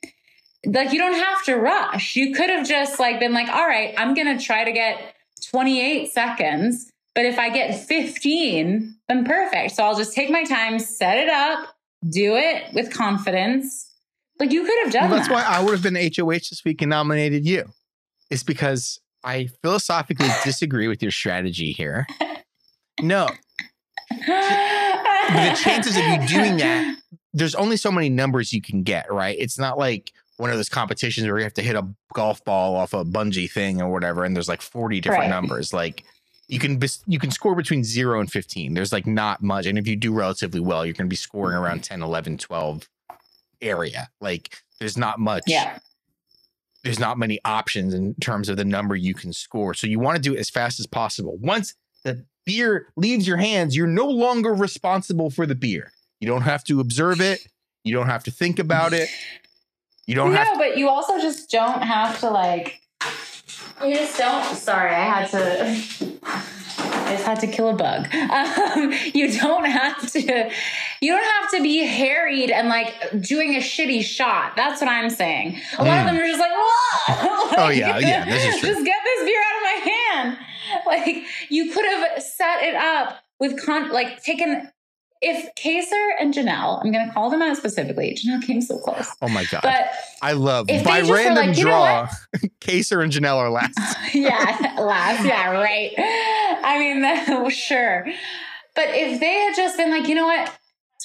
Like, you don't have to rush. You could have just like been like, all right, I'm going to try to get twenty-eight seconds. But if I get fifteen, then perfect. So I'll just take my time, set it up, do it with confidence. Like, you could have done well, that's that. That's why I would have been H O H this week and nominated you. It's because I philosophically disagree with your strategy here. No. The chances of you doing that, there's only so many numbers you can get, right? It's not like one of those competitions where you have to hit a golf ball off a bungee thing or whatever, and there's like forty different right. numbers. Like, you can you can score between zero and fifteen. There's like not much. And if you do relatively well, you're going to be scoring around ten, eleven, twelve. Area. Like, there's not much yeah. there's not many options in terms of the number you can score, so you want to do it as fast as possible. Once the beer leaves your hands, you're no longer responsible for the beer. You don't have to observe it, you don't have to think about it, you don't no, have to, but you also just don't have to like you just don't sorry I had to I just had to kill a bug. Um, you don't have to, you don't have to be harried and like doing a shitty shot. That's what I'm saying. A lot mm. of them are just like, whoa! Like, oh yeah, yeah, this is true. Just get this beer out of my hand. Like, you could have set it up with con, like taken, if Kaysar and Janelle, I'm going to call them out specifically. Janelle came so close. Oh my God. But I love, by random like, draw, you know Kaysar and Janelle are last. yeah, last. Yeah, right. I mean, the, sure. But if they had just been like, you know what?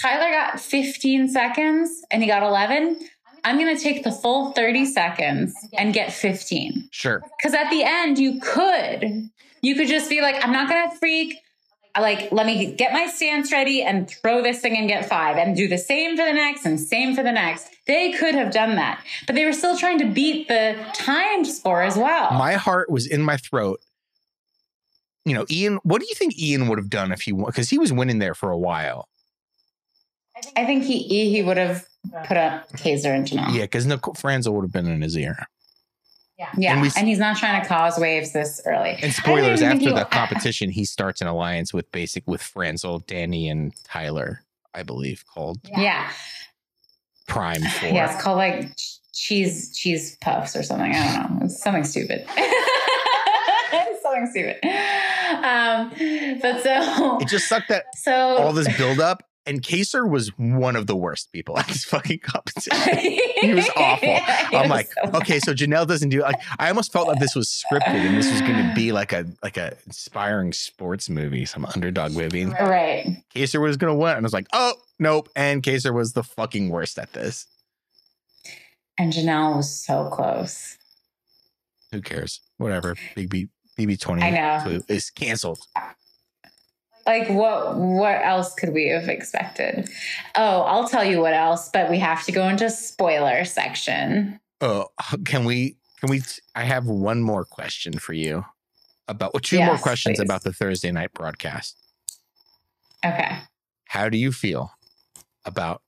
Tyler got fifteen seconds and he got eleven. I'm going to take the full thirty seconds and get fifteen. Sure. Because at the end, you could. You could just be like, I'm not going to freak. Like, let me get my stance ready and throw this thing and get five and do the same for the next and same for the next. They could have done that, but they were still trying to beat the timed score as well. My heart was in my throat. You know, Ian, what do you think Ian would have done if he won? Because he was winning there for a while. I think he he would have put up Kaysar and Janelle. Yeah, because Nicole Franzel would have been in his ear. Yeah, and, we, and he's not trying to cause waves this early. And spoilers, after he, the competition, he starts an alliance with basic with Franzel, Danny, and Tyler, I believe, called yeah, Prime Four. Yeah, it's called like cheese cheese puffs or something. I don't know, it's something stupid. It's something stupid. Um, but so it just sucked that so all this buildup And Kaysar was one of the worst people at this fucking competition. He was awful. Yeah, he I'm was like, so okay, so Janelle doesn't do. Like, I almost felt like this was scripted and this was going to be like a like a inspiring sports movie, some underdog movie. Right. Kaysar was going to win, and I was like, oh nope. And Kaysar was the fucking worst at this. And Janelle was so close. Who cares? Whatever. Big B B twenty-two is canceled. Like, what what else could we have expected? Oh, I'll tell you what else, but we have to go into spoiler section. Oh, can we, can we, I have one more question for you about, well, two yes, more questions please. About the Thursday night broadcast. Okay. How do you feel about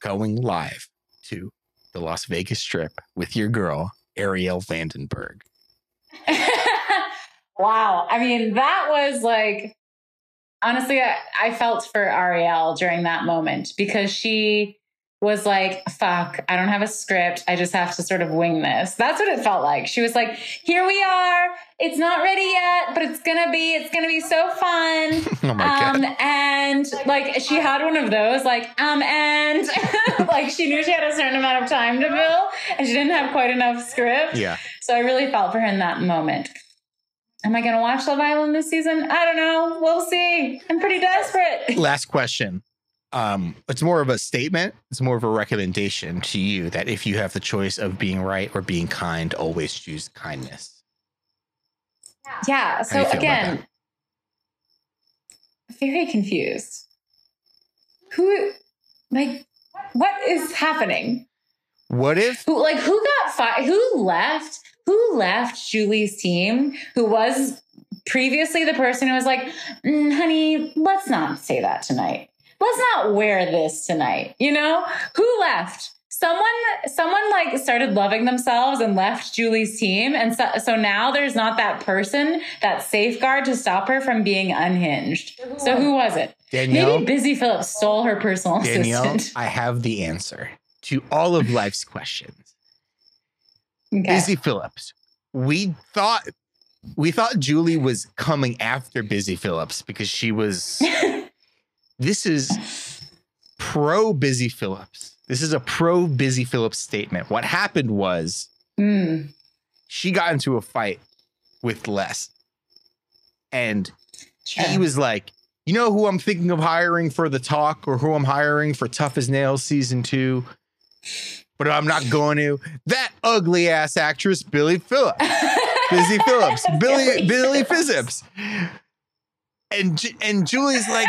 going live to the Las Vegas Strip with your girl, Ariel Vandenberg? Wow. I mean, that was like, honestly, I, I felt for Ariel during that moment because she was like, fuck, I don't have a script. I just have to sort of wing this. That's what it felt like. She was like, here we are. It's not ready yet, but it's going to be, it's going to be so fun. Oh my um, God. And like, she had one of those like, um, and like, she knew she had a certain amount of time to fill and she didn't have quite enough script. Yeah. So I really felt for her in that moment. Am I going to watch Love Island this season? I don't know. We'll see. I'm pretty desperate. Last question. Um, it's more of a statement. It's more of a recommendation to you that if you have the choice of being right or being kind, always choose kindness. Yeah. So again, very confused. Who, like, what is happening? What if? Who, like, who got fired? Who left? Who left Julie's team, who was previously the person who was like, mm, honey, let's not say that tonight. Let's not wear this tonight. You know, who left? Someone, someone like started loving themselves and left Julie's team. And so, so now there's not that person, that safeguard to stop her from being unhinged. So who was it? Danielle, maybe Busy Philipps stole her personal Danielle, assistant. I have the answer to all of life's questions. Okay. Busy Philipps. We thought we thought Julie was coming after Busy Philipps because she was this is pro Busy Philipps. This is a pro Busy Philipps statement. What happened was mm. she got into a fight with Les. And sure. he was like, you know who I'm thinking of hiring for The Talk or who I'm hiring for Tough as Nails season two? But I'm not going to. That ugly ass actress, Billy Philipps. Busy Philipps. Billy, Billy, Billy Philipps. And, and Julie's like,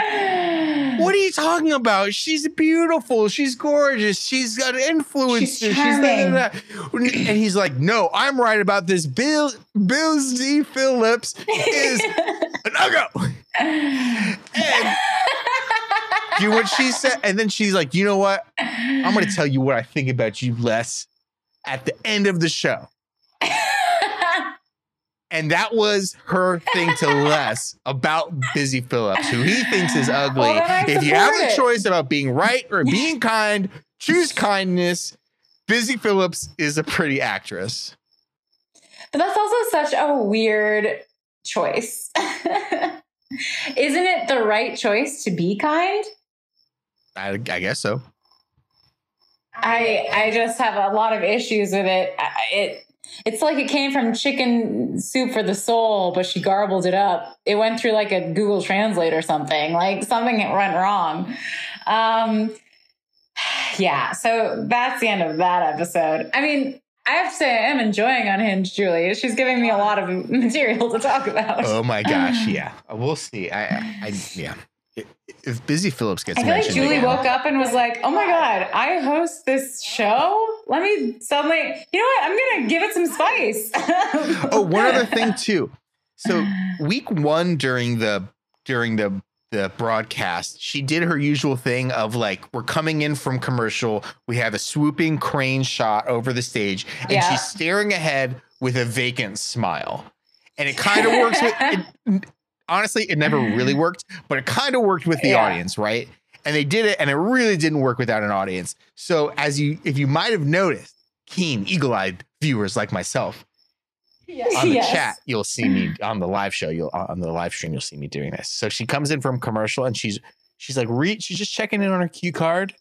what are you talking about? She's beautiful. She's gorgeous. She's got an influencer. She's, She's da, da, da. And he's like, no, I'm right about this. Bill, Busy Philipps is an uggo. And you know what she said? And then she's like, you know what? I'm going to tell you what I think about you, Les, at the end of the show. And that was her thing to Les about Busy Philipps, who he thinks is ugly. Well, if you have it. a choice about being right or being kind, choose kindness. Busy Philipps is a pretty actress. But that's also such a weird choice. Isn't it the right choice to be kind? I, I guess so. I I just have a lot of issues with it. It it's like it came from Chicken Soup for the Soul, but she garbled it up. It went through like a Google Translate or something. Like something went wrong. Um, yeah. So that's the end of that episode. I mean, I have to say I am enjoying Unhinged Julie. She's giving me a lot of material to talk about. Oh my gosh, yeah. We'll see. I, I yeah. If Busy Philipps gets I feel mentioned like Julie again. woke up and was like, oh my God, I host this show? Let me suddenly, you know what? I'm going to give it some spice. Oh, one other thing too. So week one during the, during the, the broadcast, she did her usual thing of like, we're coming in from commercial. We have a swooping crane shot over the stage and yeah. she's staring ahead with a vacant smile. And it kind of works with it, honestly, it never really worked, but it kind of worked with the yeah. audience, right? And they did it, and it really didn't work without an audience. So as you, if you might have noticed, keen, eagle-eyed viewers like myself, yes. on the yes. chat, you'll see me on the live show, you'll on the live stream, you'll see me doing this. So she comes in from commercial, and she's She's like, read. She's just checking in on her cue card.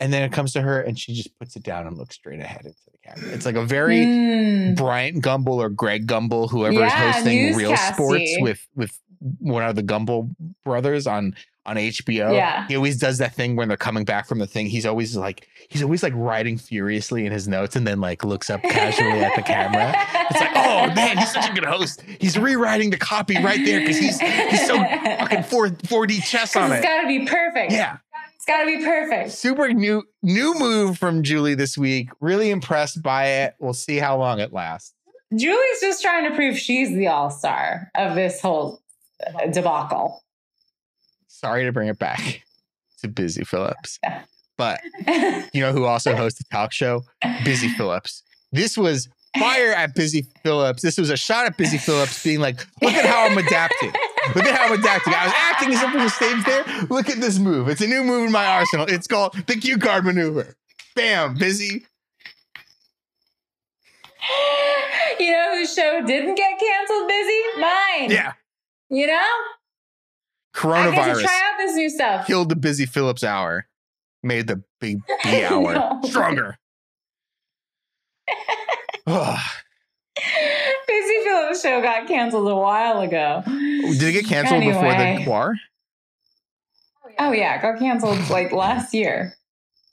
And then it comes to her and she just puts it down and looks straight ahead into the camera. It's like a very mm. Bryant Gumbel or Greg Gumbel, whoever yeah, is hosting Real Cassie. Sports with, with one of the Gumbel brothers on, on H B O. Yeah. He always does that thing when they're coming back from the thing. He's always like, he's always like writing furiously in his notes and then like looks up casually at the camera. It's like, oh man, he's such a good host. He's rewriting the copy right there because he's, he's so fucking four D chess on it. It's got to be perfect. Yeah. It's got to be perfect. Super new new move from Julie this week. Really impressed by it. We'll see how long it lasts. Julie's just trying to prove she's the all-star of this whole debacle. Sorry to bring it back to Busy Philipps. Yeah. But you know who also hosts a talk show? Busy Philipps. This was fire at Busy Philipps. This was a shot at Busy Philipps being like, look at how I'm adapting. Look at how I'm adapting. I was acting as if there's a stage there. Look at this move. It's a new move in my arsenal. It's called the cue card maneuver. Bam, Busy. You know whose show didn't get canceled, Busy? Mine. Yeah. You know? Coronavirus. I get to try out this new stuff. Killed the Busy Philipps hour. Made the Big B hour no. stronger. Ugh. Busy Philipps show got canceled a while ago. Did it get canceled anyway. Before the Quar? Oh yeah, it got canceled like last year.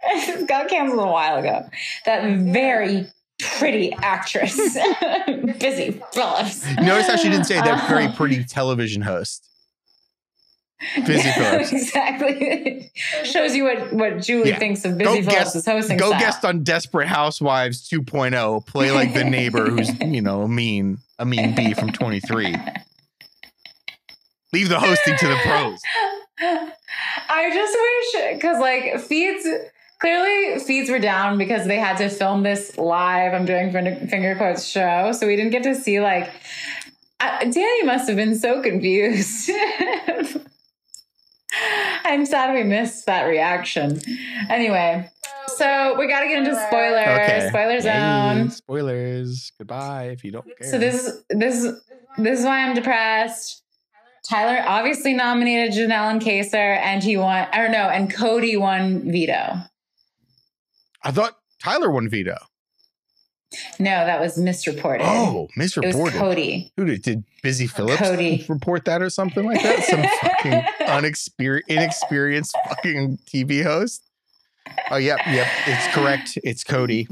It got canceled a while ago. That very pretty actress, Busy Philipps. Notice how she didn't say that very pretty television host. Busy Philipps. Exactly. Shows you what, what Julie yeah. thinks of Busy Philipps' is hosting Go style. Guest on Desperate Housewives two point oh. Play like the neighbor who's, you know, a mean, a mean bee from twenty-three. Leave the hosting to the pros. I just wish, because like feeds, clearly feeds were down because they had to film this live, I'm doing finger quotes show, so we didn't get to see like, uh, Danny must have been so confused. I'm sad we missed that reaction. Anyway, so we got to get into spoilers. Okay. Spoiler zone. Hey, spoilers. Goodbye if you don't care. So this is this is this is why I'm depressed. Tyler obviously nominated Janelle and Kaysar, and he won. I don't know. And Cody won veto. I thought Tyler won veto. No, that was misreported. Oh, misreported. It was Cody. Who did, did Busy Philipps Cody. report that or something like that? Some fucking unexper- inexperienced fucking T V host. Oh, yep, yep. It's correct. It's Cody.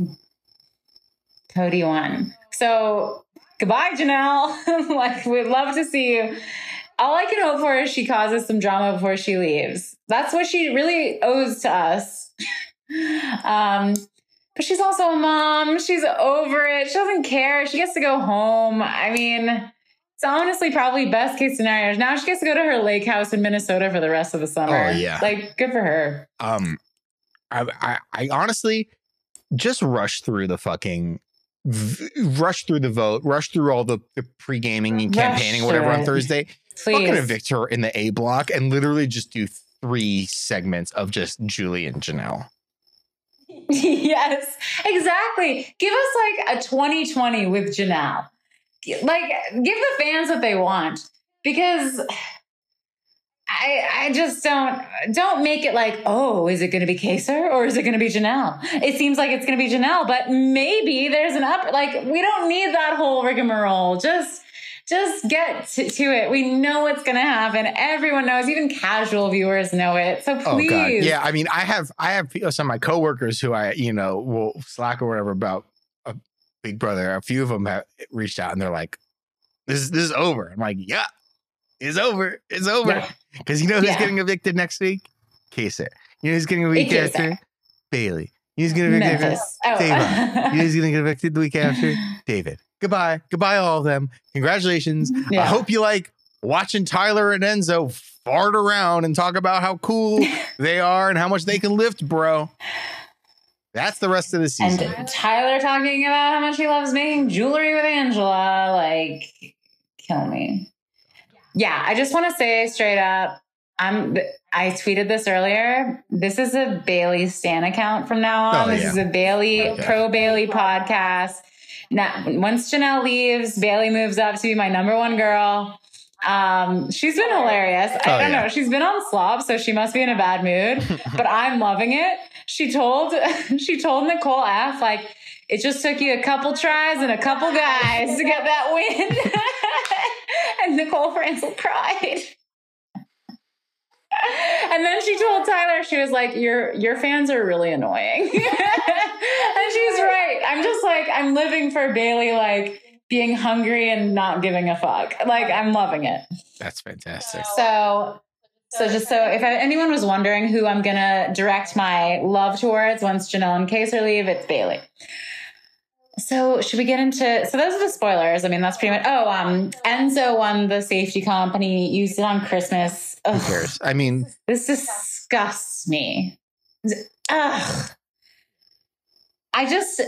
Cody won. So goodbye, Janelle. Like, we'd love to see you. All I can hope for is she causes some drama before she leaves. That's what she really owes to us. um. But she's also a mom. She's over it. She doesn't care. She gets to go home. I mean, it's honestly probably best case scenario. Now she gets to go to her lake house in Minnesota for the rest of the summer. Oh, yeah. Like, good for her. Um, I, I, I honestly just rushed through the fucking, v- rushed through the vote, rushed through all the, the pre-gaming and campaigning, whatever it. on Thursday. Please. Fucking evict her in the A block and literally just do three segments of just Julie and Janelle. Yes, exactly. Give us like a twenty twenty with Janelle. Like, give the fans what they want, because I I just don't don't make it like, oh, is it going to be Kaysar or is it going to be Janelle? It seems like it's going to be Janelle, but maybe there's an up. Like, we don't need that whole rigmarole. Just just get to, to it. We know what's going to happen. Everyone knows. Even casual viewers know it. So please. Oh, God. Yeah, I mean, I have I have some of my coworkers who I, you know, will Slack or whatever about a Big Brother. A few of them have reached out and they're like, this is, this is over. I'm like, yeah, it's over. It's over. Because yeah. you know who's yeah. getting evicted next week? Kaysar. You know who's getting evicted after? Bayleigh. You know who's getting evicted Memphis. after? Oh. You know who's getting evicted the week after? David. Goodbye. Goodbye, all of them. Congratulations. Yeah. I hope you like watching Tyler and Enzo fart around and talk about how cool they are and how much they can lift, bro. That's the rest of the season. And Tyler talking about how much he loves making jewelry with Angela. Like, kill me. Yeah, I just want to say straight up, I'm, I tweeted this earlier. This is a Bayleigh Stan account from now on. Oh, yeah. This is a Bayleigh, okay. pro Bayleigh podcast. Now, once Janelle leaves, Bayleigh moves up to be my number one girl. Um, she's been hilarious. I oh, don't yeah. know. She's been on slop, so she must be in a bad mood, but I'm loving it. She told, she told Nicole F, like, it just took you a couple tries and a couple guys to get that win. And Nicole Franzel cried. And then she told Tyler, she was like, your, your fans are really annoying. And she's right. I'm just like, I'm living for Bayleigh, like being hungry and not giving a fuck. Like, I'm loving it. That's fantastic. So, so just so if I, anyone was wondering who I'm going to direct my love towards once Janelle and Kaysar leave, it's Bayleigh. So should we get into, so those are the spoilers. I mean, that's pretty much, oh, um, Enzo won the safety comp and he used it on Christmas. Ugh. Who cares? I mean. This disgusts me. Ugh. I just,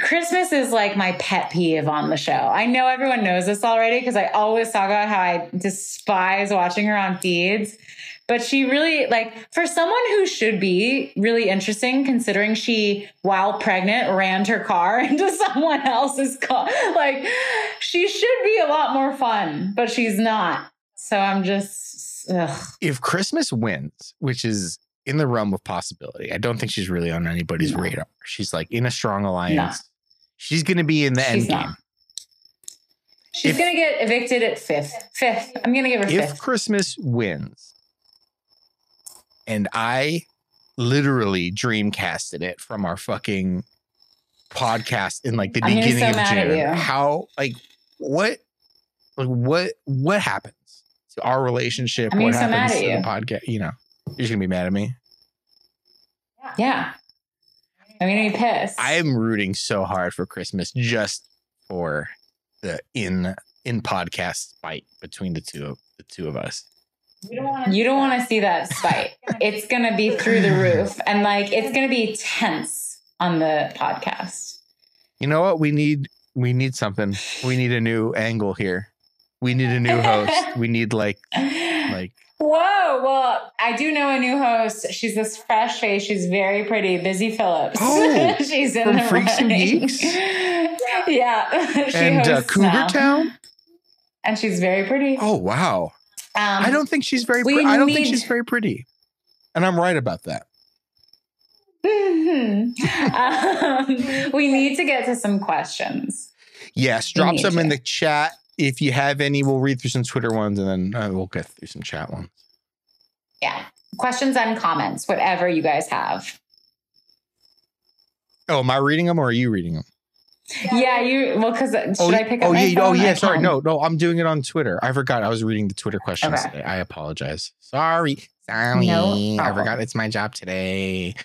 Christmas is like my pet peeve on the show. I know everyone knows this already because I always talk about how I despise watching her on feeds. But she really, like, for someone who should be really interesting, considering she, while pregnant, rammed her car into someone else's car. Like, she should be a lot more fun, but she's not. So I'm just, ugh. If Christmas wins, which is in the realm of possibility, I don't think she's really on anybody's no. radar. She's, like, in a strong alliance. No. She's going to be in the she's end not. game. She's going to get evicted at fifth. Fifth. I'm going to give her if fifth. If Christmas wins... And I literally dreamcasted it from our fucking podcast in like the I'm beginning so of June. How, like, what, like, what, what happens to our relationship? I'm what so happens to you. the podcast? You know, you're just gonna be mad at me. Yeah. I'm gonna be pissed. I am rooting so hard for Christmas just for the in, in podcast fight between the two, the two of us. You don't want to see that spite. It's going to be through the roof. And like, it's going to be tense on the podcast. You know what? We need, we need something. We need a new angle here. We need a new host. We need like, like. Whoa. Well, I do know a new host. She's this fresh face. She's very pretty. Busy Philipps. Oh, she's in from the Freaks and Geeks. Yeah. She and uh, Cougar now. Town. And she's very pretty. Oh, wow. Um, I don't think she's very. Pre- I don't need- think she's very pretty, and I'm right about that. Mm-hmm. um, we need to get to some questions. Yes, drop some to. in the chat if you have any. We'll read through some Twitter ones, and then uh, we'll get through some chat ones. Yeah, questions and comments, whatever you guys have. Oh, am I reading them or are you reading them? Yeah, yeah, you well because should oh, I pick up? Oh my yeah, phone? oh yeah. I sorry, can. no, no. I'm doing it on Twitter. I forgot. I was reading the Twitter questions okay. today. I apologize. Sorry, sorry. No I forgot. It's my job today.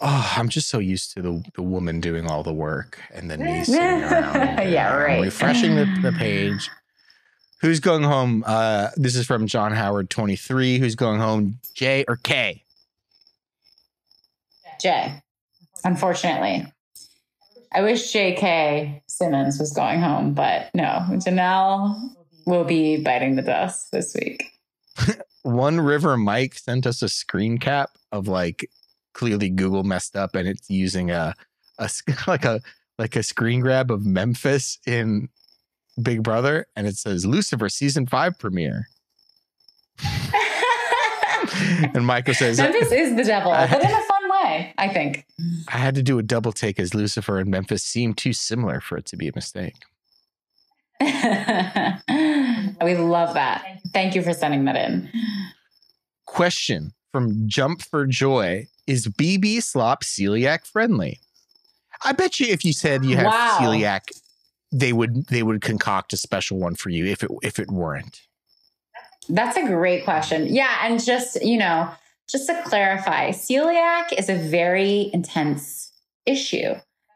Oh, I'm just so used to the the woman doing all the work and then me sitting around. And, yeah, right. Uh, refreshing the, the page. Who's going home? Uh, this is from John Howard twenty-three. Who's going home? J or K? J. Unfortunately. I wish J K Simmons was going home, but no, Janelle will be biting the dust this week. One River Mike sent us a screen cap of like clearly Google messed up and it's using a, a like a like a screen grab of Memphis in Big Brother and it says Lucifer season five premiere. And Michael says Memphis is the devil, I, but in a fun way, I think. I had to do a double take as Lucifer and Memphis seemed too similar for it to be a mistake. We love that. Thank you for sending that in. Question from Jump for Joy. Is B B slop celiac friendly? I bet you if you said you have wow. celiac, they would they would concoct a special one for you if it if it weren't. That's a great question. Yeah. And just, you know, just to clarify, celiac is a very intense issue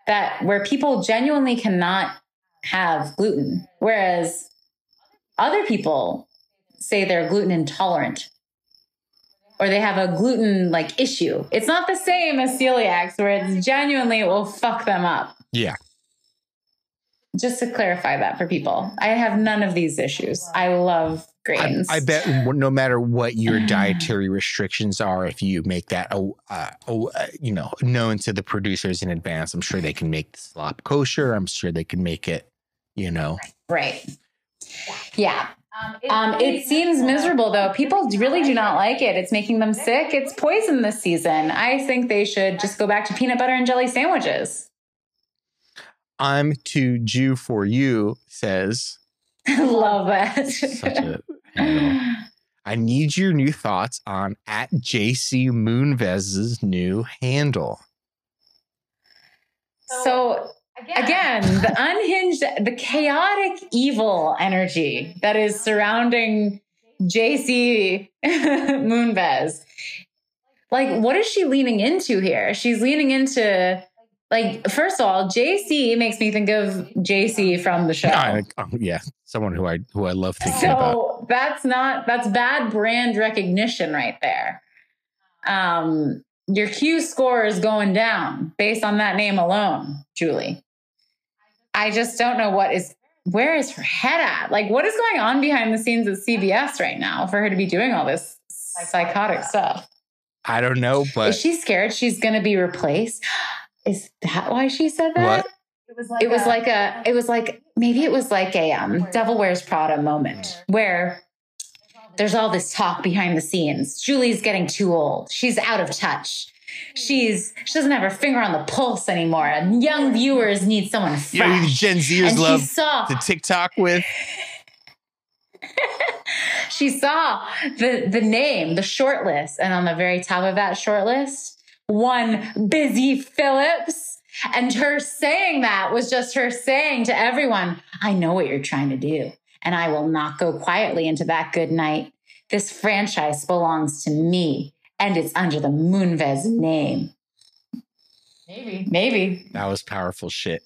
that where people genuinely cannot have gluten, whereas other people say they're gluten intolerant or they have a gluten like issue. It's not the same as celiacs where it's genuinely it will fuck them up. Yeah. Just to clarify that for people. I have none of these issues. I love grains. I, I bet no matter what your dietary restrictions are, if you make that, uh, uh, you know, known to the producers in advance, I'm sure they can make the slop kosher. I'm sure they can make it, you know. Right. Yeah. Um, it, um, really it seems miserable, miserable though. People really do not like it. It's making them sick. It's poison this season. I think they should just go back to peanut butter and jelly sandwiches. I'm too Jew for you, says. I love that. Such a handle. I need your new thoughts on at J C Moonves's new handle. So again, again the unhinged, the chaotic evil energy that is surrounding J C Moonves. Like, what is she leaning into here? She's leaning into... Like, first of all, J C makes me think of J C from the show. Yeah, I, yeah. someone who I who I love thinking so about. So that's not, that's bad brand recognition right there. Um, your Q score is going down based on that name alone, Julie. I just don't know what is, where is her head at? Like, what is going on behind the scenes at C B S right now for her to be doing all this psychotic stuff? I don't know, but... Is she scared she's going to be replaced? Is that why she said that? What? It was like it was a, like a, it was like, maybe it was like a um, Devil Wears Prada moment where there's all this talk behind the scenes. Julie's getting too old. She's out of touch. She's, she doesn't have her finger on the pulse anymore. And young viewers need someone fresh. Yeah, Gen Zers and love saw, to TikTok with. She saw the, the name, the short list. And on the very top of that short list, one Busy Philipps, and her saying that was just her saying to everyone, I know what you're trying to do, and I will not go quietly into that good night. This franchise belongs to me, and it's under the Moonves name. Maybe. Maybe. That was powerful shit.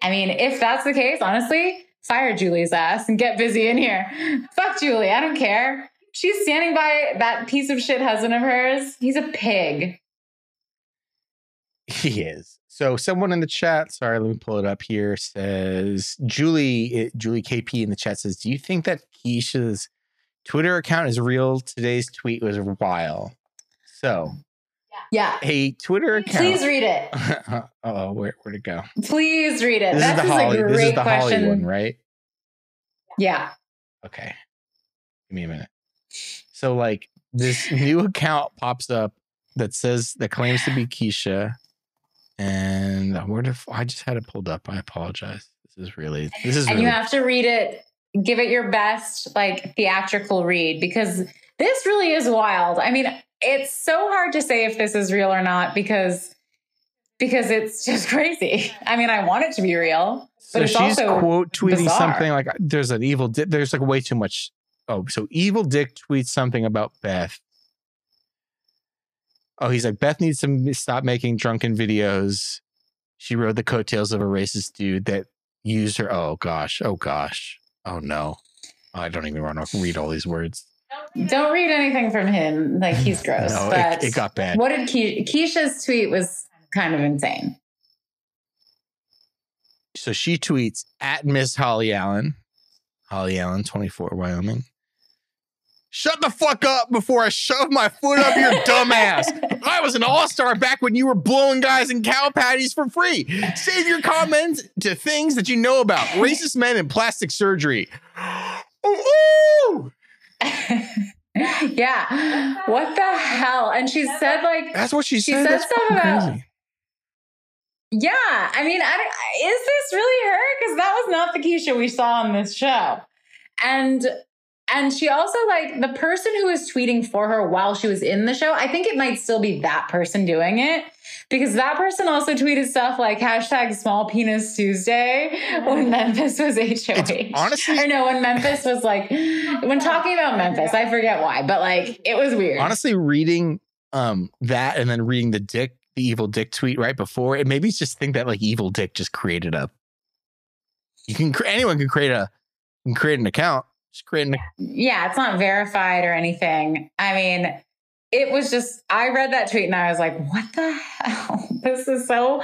I mean, if that's the case, honestly, fire Julie's ass and get Busy in here. Fuck Julie, I don't care. She's standing by that piece of shit husband of hers. He's a pig. He is. So someone in the chat, sorry, let me pull it up here, says, Julie, Julie K P in the chat says, do you think that Keisha's Twitter account is real? Today's tweet was wild. So. Yeah. A Twitter account. Please read it. Oh, where, where'd it go? Please read it. This that is, the is Holly, a great this is the question. Holly one, right? Yeah. Okay. Give me a minute. So like this new account pops up that says that claims to be Keisha, and where the f- I just had it pulled up. I apologize. This is really this is and really- you have to read it. Give it your best like theatrical read because this really is wild. I mean, it's so hard to say if this is real or not because because it's just crazy. I mean, I want it to be real, but so it's she's also quote tweeting something like "There's an evil. Di- there's like way too much." Oh, so Evil Dick tweets something about Beth. Oh, he's like, Beth needs to stop making drunken videos. She rode the coattails of a racist dude that used her. Oh, gosh. Oh, gosh. Oh, no. I don't even want to read all these words. Don't read anything from him. Like, he's gross. No, but it, it got bad. What did Keisha, Keisha's tweet was kind of insane. So she tweets at Miss Holly Allen. Holly Allen, twenty-four, Wyoming. Shut the fuck up before I shove my foot up your dumb ass. I was an all-star back when you were blowing guys in cow patties for free. Save your comments to things that you know about. Racist men and plastic surgery. Ooh! Yeah. What the hell? And she said like... That's what she said. She said That's stuff about... Crazy. Yeah. I mean, I don't, is this really her? Because that was not the Keisha we saw on this show. And and she also, like, the person who was tweeting for her while she was in the show, I think it might still be that person doing it. Because that person also tweeted stuff like hashtag Small Penis Tuesday when Memphis was H O H. Honestly, or no, when Memphis was like, when talking about Memphis, I forget why, but like, it was weird. Honestly, reading um that and then reading the dick the Evil Dick tweet right before, and maybe it's just think that like Evil Dick just created a you can anyone can create a can create an account just create an yeah it's not verified or anything. I mean, it was just I read that tweet and I was like, what the hell, this is so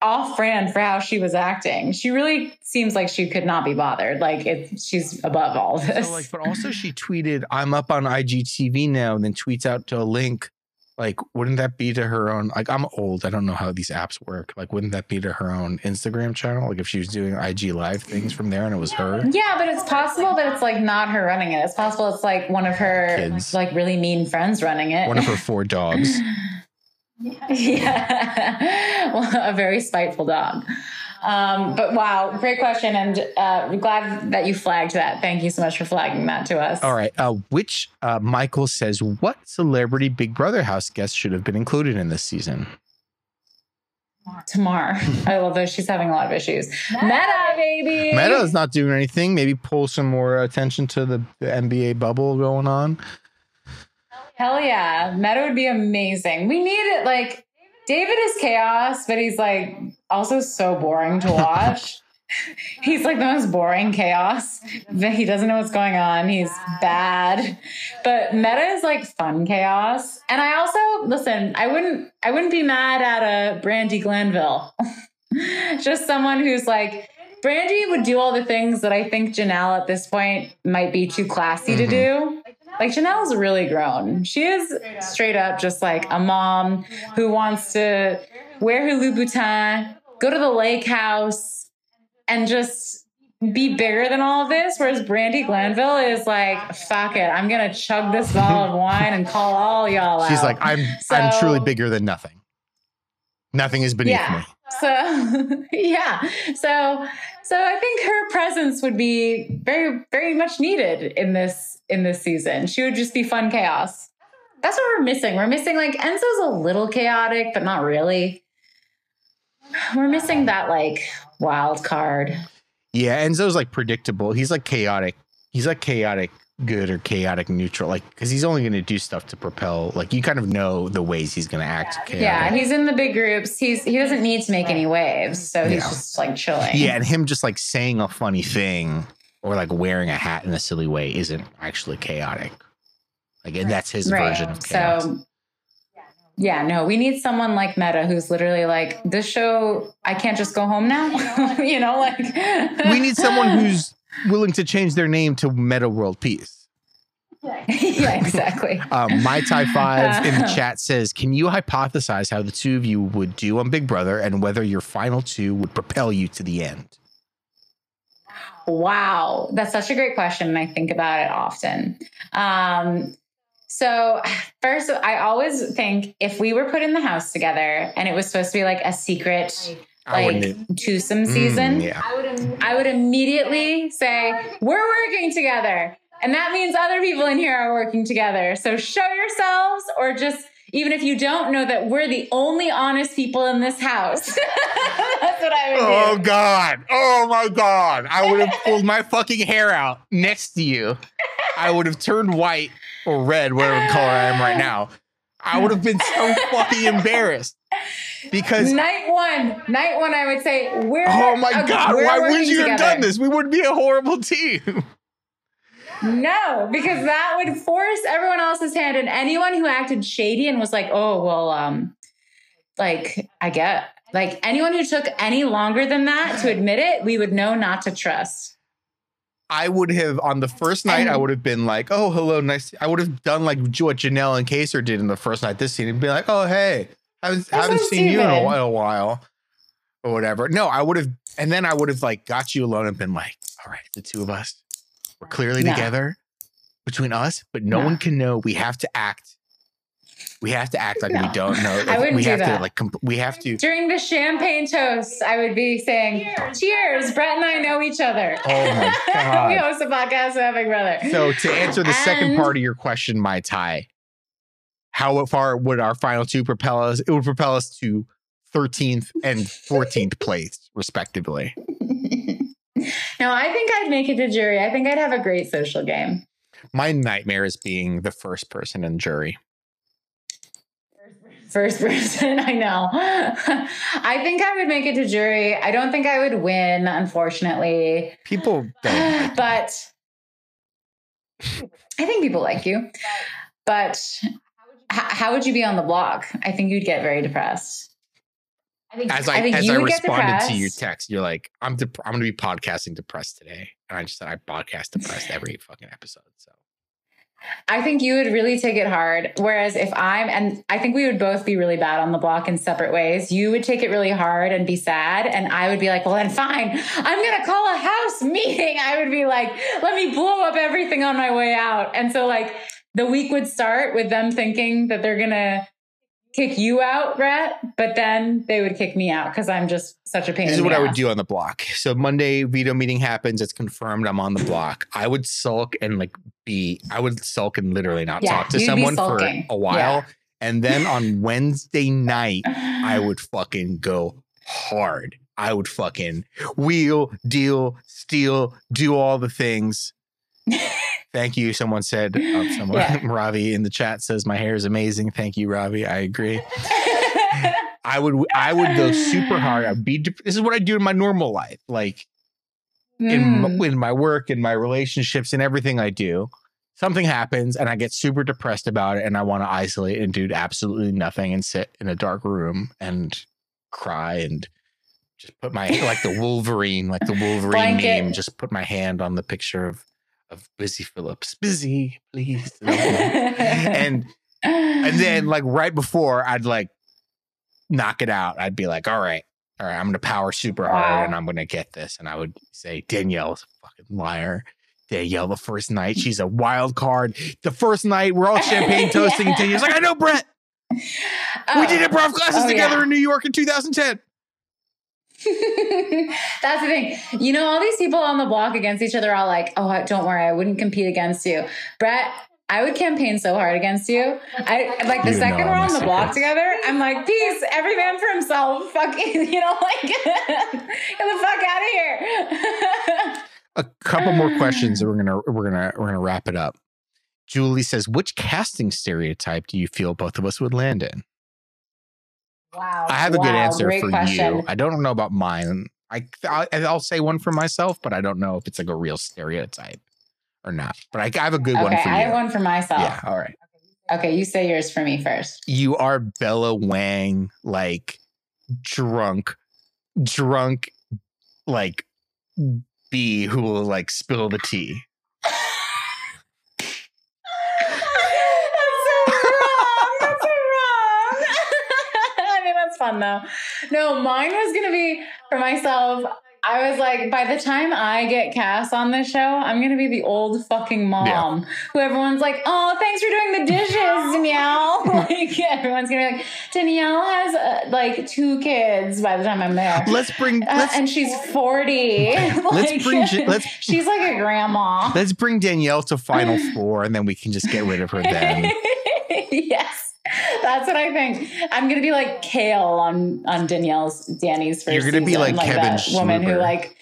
off brand for how she was acting. She really seems like she could not be bothered. Like it, she's above all this. So like, but also she tweeted I'm up on I G T V now and then tweets out to a link Like, wouldn't that be to her own? Like, I'm old. I don't know how these apps work. Like, wouldn't that be to her own Instagram channel? Like, if she was doing I G Live things from there and it was her? Yeah, but it's possible that it's, like, not her running it. It's possible it's, like, one of her, kids. like, really mean friends running it. One of her four dogs. yeah. yeah. Well, a very spiteful dog. Um, but wow, great question. And uh, glad that you flagged that. Thank you so much for flagging that to us. All right. Uh, which uh, Michael says, what celebrity Big Brother house guest should have been included in this season? Tamar. I love that. She's having a lot of issues. Metta, Metta baby. Metta is not doing anything. Maybe pull some more attention to the, the N B A bubble going on. Hell yeah. Metta would be amazing. We need it. Like, David is chaos, but he's like also so boring to watch. He's like the most boring chaos. He doesn't know what's going on. He's bad. But Metta is like fun chaos. And I also, listen, I wouldn't I wouldn't be mad at a Brandi Glanville. Just someone who's like, Brandi would do all the things that I think Janelle at this point might be too classy mm-hmm. to do. Like, Janelle's really grown. She is straight up, straight up just like a mom who wants to wear her Louboutin, go to the lake house, and just be bigger than all of this. Whereas Brandi Glanville is like, fuck it, I'm going to chug this bottle of wine and call all y'all out. She's like, I'm, so, I'm truly bigger than nothing. Nothing is beneath yeah. me. So, yeah. So, so I think her presence would be very, very much needed in this, in this season. She would just be fun chaos. That's what we're missing. We're missing like Enzo's a little chaotic, but not really. We're missing that like wild card. Yeah. Enzo's like predictable. He's like chaotic. He's like chaotic good or chaotic neutral, like, because he's only going to do stuff to propel, like, you kind of know the ways he's going to act. Yeah, yeah, he's in the big groups. He's he doesn't need to make any waves, so he's yeah. just like chilling. Yeah, and him just like saying a funny thing or like wearing a hat in a silly way isn't actually chaotic. Like, and that's his right. version of chaos. So yeah, no, we need someone like Metta who's literally like, this show, I can't just go home now. You know, like we need someone who's willing to change their name to Metta World Peace. Yeah, exactly. um, My Thai Fives in the chat says, can you hypothesize how the two of you would do on Big Brother and whether your final two would propel you to the end? Wow. That's such a great question. And I think about it often. Um, so first, I always think if we were put in the house together and it was supposed to be like a secret like twosome season, mm, yeah. I, would I would immediately say, we're working together. And that means other people in here are working together. So show yourselves, or just, even if you don't know that we're the only honest people in this house. That's what I would oh, do. Oh, God. Oh, my God. I would have pulled my fucking hair out next to you. I would have turned white or red, whatever color I am right now. I would have been so fucking embarrassed. Because night one, night one, I would say, we're oh my okay, God, why would you together. have done this? We would be a horrible team. No, because that would force everyone else's hand, and anyone who acted shady and was like, oh, well, um, like, I get, like, anyone who took any longer than that to admit it, we would know not to trust. I would have, on the first night, I would have been like, oh, hello, nice. I would have done like what Janelle and Kaysar did in the first night this scene. It'd be like, oh, hey. I haven't, haven't seen you in a while, a while or whatever. No, I would have. And then I would have like got you alone and been like, all right, the two of us, we're clearly no. together between us, but no, no one can know. We have to act. We have to act like no. we don't know. Like, I wouldn't we do have that. to like, we have to. During the champagne toast, I would be saying, cheers, cheers. Brett and I know each other. Oh my God. We host a podcast with our big brother. So to answer the and second part of your question, Mai Tai, how far would our final two propel us? It would propel us to thirteenth and fourteenth place, respectively. No, I think I'd make it to jury. I think I'd have a great social game. My nightmare is being the first person in jury. First person, I know. I think I would make it to jury. I don't think I would win, unfortunately. People don't. But I think people like you. But how would you be on the block? I think you'd get very depressed. I think as I, I, think as I responded to your text, you're like, I'm dep- I'm going to be podcasting depressed today. And I just said, I podcast depressed every fucking episode. So I think you would really take it hard. Whereas if I'm, and I think we would both be really bad on the block in separate ways. You would take it really hard and be sad. And I would be like, well, then fine, I'm going to call a house meeting. I would be like, let me blow up everything on my way out. And so like the week would start with them thinking that they're going to kick you out, Brett, but then they would kick me out because I'm just such a pain. This is what ass. I would do on the block. So Monday veto meeting happens. It's confirmed. I'm on the block. I would sulk and like be, I would sulk and literally not yeah, talk to someone for a while. Yeah. And then on Wednesday night, I would fucking go hard. I would fucking wheel, deal, steal, do all the things. Thank you. Someone said, oh, someone, yeah. Ravi in the chat says, my hair is amazing. Thank you, Ravi. I agree. I would, I would go super hard. I'd be, this is what I do in my normal life. Like mm. in, in my work, in my relationships, in everything I do, something happens and I get super depressed about it. And I want to isolate and do absolutely nothing and sit in a dark room and cry and just put my, like the Wolverine, like the Wolverine Blanket. Meme, just put my hand on the picture of, of Busy Philipps, busy, please. and and then like right before I'd like knock it out. I'd be like, all right, all right, I'm going to power super hard wow. and I'm going to get this. And I would say, Danielle's a fucking liar. Danielle, the first night, she's a wild card. The first night, we're all champagne toasting. yeah. And Danielle's like, I know Brett. Oh. We did improv classes oh, together yeah. in New York in two thousand ten. That's the thing. You know, all these people on the block against each other are like, oh, don't worry, I wouldn't compete against you. Brett, I would campaign so hard against you. I like the you second we're on the block together, I'm like, peace, every man for himself. Fucking, you know, like get the fuck out of here. A couple more questions and we're gonna we're gonna we're gonna wrap it up. Julie says, which casting stereotype do you feel both of us would land in? Wow. I have a wow, good answer for question. You. I don't know about mine. I, I, I'll say one for myself, but I don't know if it's like a real stereotype or not. But I, I have a good okay, one for you. I have one for myself. Yeah, all right. Okay, you say yours for me first. You are Bella Wang, like drunk, drunk, like bee who will like spill the tea. Fun though. No, mine was gonna be for myself. I was like, by the time I get cast on this show, I'm gonna be the old fucking mom yeah. who everyone's like, oh, thanks for doing the dishes, Danielle. Like everyone's gonna be like, Danielle has uh, like two kids by the time I'm there. Let's bring let's, uh, and she's forty. Like, let's bring let's she's like a grandma. Let's bring Danielle to Final Four and then we can just get rid of her then. Yes. That's what I think. I'm gonna be like Kale on on Danielle's Danny's first. You're gonna season. Be like, like Kevin, that woman who like,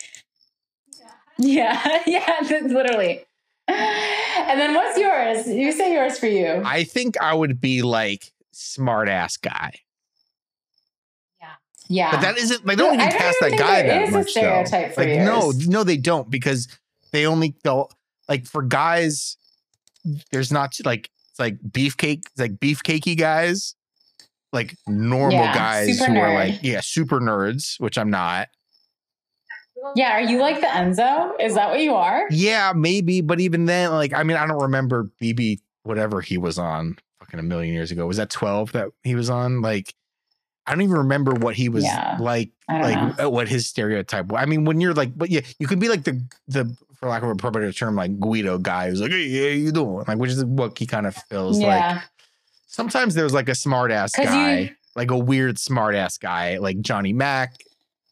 yeah, yeah, literally. And then what's yours? You say yours for you. I think I would be like smart ass guy. Yeah, yeah. But that isn't. They don't even cast that guy that much. It is a stereotype for you. No, no, they don't because they only they'll like for guys. There's not like. It's like beefcake, it's like beefcakey guys, like normal yeah, guys who nerd. Are like, yeah, super nerds, which I'm not. Yeah. Are you like the Enzo? Is that what you are? Yeah, maybe. But even then, like, I mean, I don't remember B B, whatever he was on fucking a million years ago. Was that twelve that he was on? Like, I don't even remember what he was yeah, like, like know. What his stereotype was. I mean, when you're like, but yeah, you could be like the, the, for lack of a proper term, like Guido guy who's like, hey, yeah, you doing? Like, which is what he kind of feels yeah. like. Sometimes there's like a smart ass guy, you, like a weird smart ass guy, like Johnny Mac.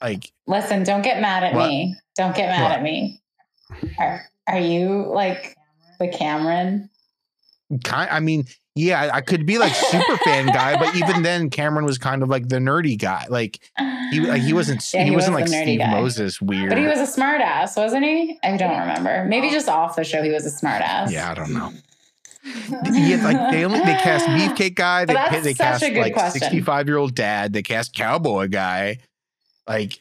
Like, listen, don't get mad at what? me. Don't get mad what? at me. Are, are you like the Cameron? Kind, I mean, yeah, I could be like super fan guy, but even then, Cameron was kind of like the nerdy guy. Like he, like he wasn't, yeah, he, he wasn't was like Steve guy. Moses weird. But he was a smart ass, wasn't he? I don't remember. Maybe just off the show, he was a smart ass. Yeah, I don't know. Yeah, like they only they cast beefcake guy. They, that's they such cast a good like question. sixty-five year old dad. They cast cowboy guy. Like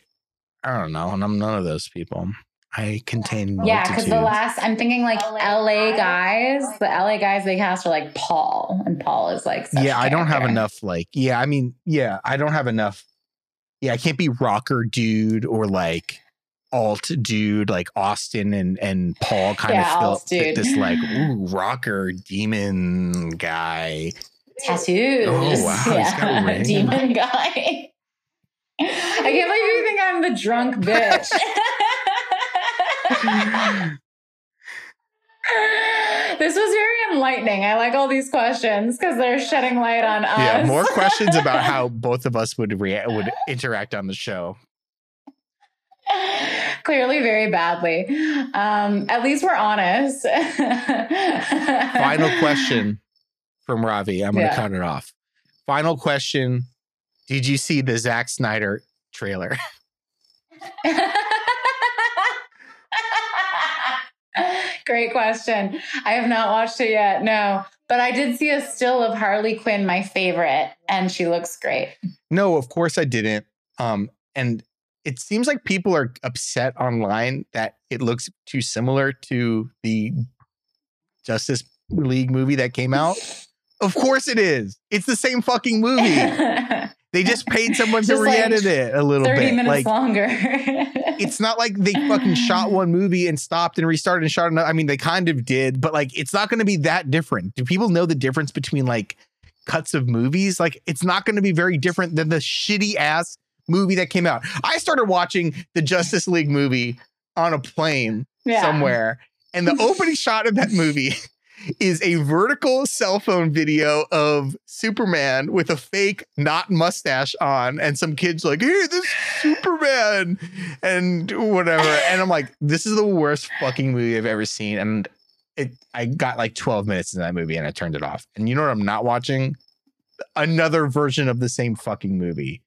I don't know, and I'm none of those people. I contain multitudes. Yeah, because the last, I'm thinking like L A guys, the L A guys they cast are like Paul, and Paul is like. Yeah, I don't have enough like, yeah, I mean, yeah, I don't have enough. Yeah, I can't be rocker dude or like alt dude like Austin and and Paul kind yeah, of felt this like ooh rocker demon guy tattoos. Oh wow, yeah. He's got demon guy. I can't believe you think I'm the drunk bitch. This was very enlightening. I like all these questions because they're shedding light on us. Yeah, more questions about how both of us would react, would interact on the show. Clearly very badly. Um, at least we're honest. Final question from Ravi. I'm going to yeah. cut it off. Final question. Did you see the Zack Snyder trailer? Great question. I have not watched it yet. No, but I did see a still of Harley Quinn, my favorite, and she looks great. No, of course I didn't. Um, and it seems like people are upset online that it looks too similar to the Justice League movie that came out. Of course it is. It's the same fucking movie. They just paid someone just to like re-edit it a little bit. thirty minutes like, longer. It's not like they fucking shot one movie and stopped and restarted and shot another. I mean, they kind of did, but like, it's not going to be that different. Do people know the difference between like cuts of movies? Like, it's not going to be very different than the shitty ass movie that came out. I started watching the Justice League movie on a plane yeah. somewhere. And the opening shot of that movie is a vertical cell phone video of Superman with a fake not mustache on and some kids like, hey, this is Superman and whatever. And I'm like, this is the worst fucking movie I've ever seen. And it, I got like twelve minutes in that movie and I turned it off. And you know what I'm not watching? Another version of the same fucking movie.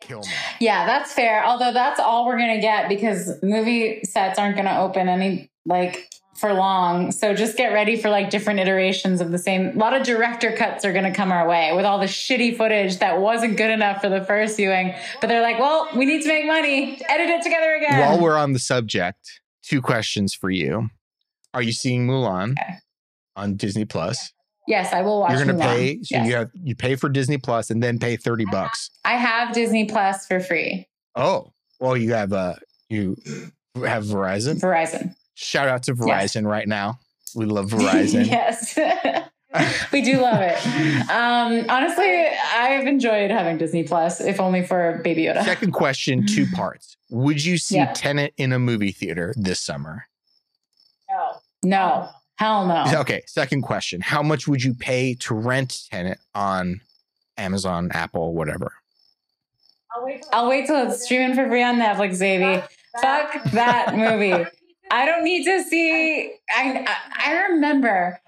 Kill me. Yeah, that's fair. Although that's all we're going to get because movie sets aren't going to open any like for long. So just get ready for like different iterations of the same. A lot of director cuts are going to come our way with all the shitty footage that wasn't good enough for the first viewing. But they're like, well, we need to make money. Edit it together again. While we're on the subject, two questions for you. Are you seeing Mulan okay. on Disney Plus? Yes, I will watch. You're going to pay. So yes. you have, you pay for Disney Plus and then pay thirty bucks. I have Disney Plus for free. Oh, well, you have, uh, you have Verizon? Verizon. Shout out to Verizon yes. right now. We love Verizon. Yes, we do love it. Um, honestly, I've enjoyed having Disney Plus, if only for Baby Yoda. Second question, two parts. Would you see yeah. Tenet in a movie theater this summer? No. No. Hell no. Okay. Second question. How much would you pay to rent Tenet on Amazon, Apple, whatever? I'll wait till, I'll wait till it's streaming for free on Netflix, baby. Fuck, Fuck that movie. I don't need to see. I I remember.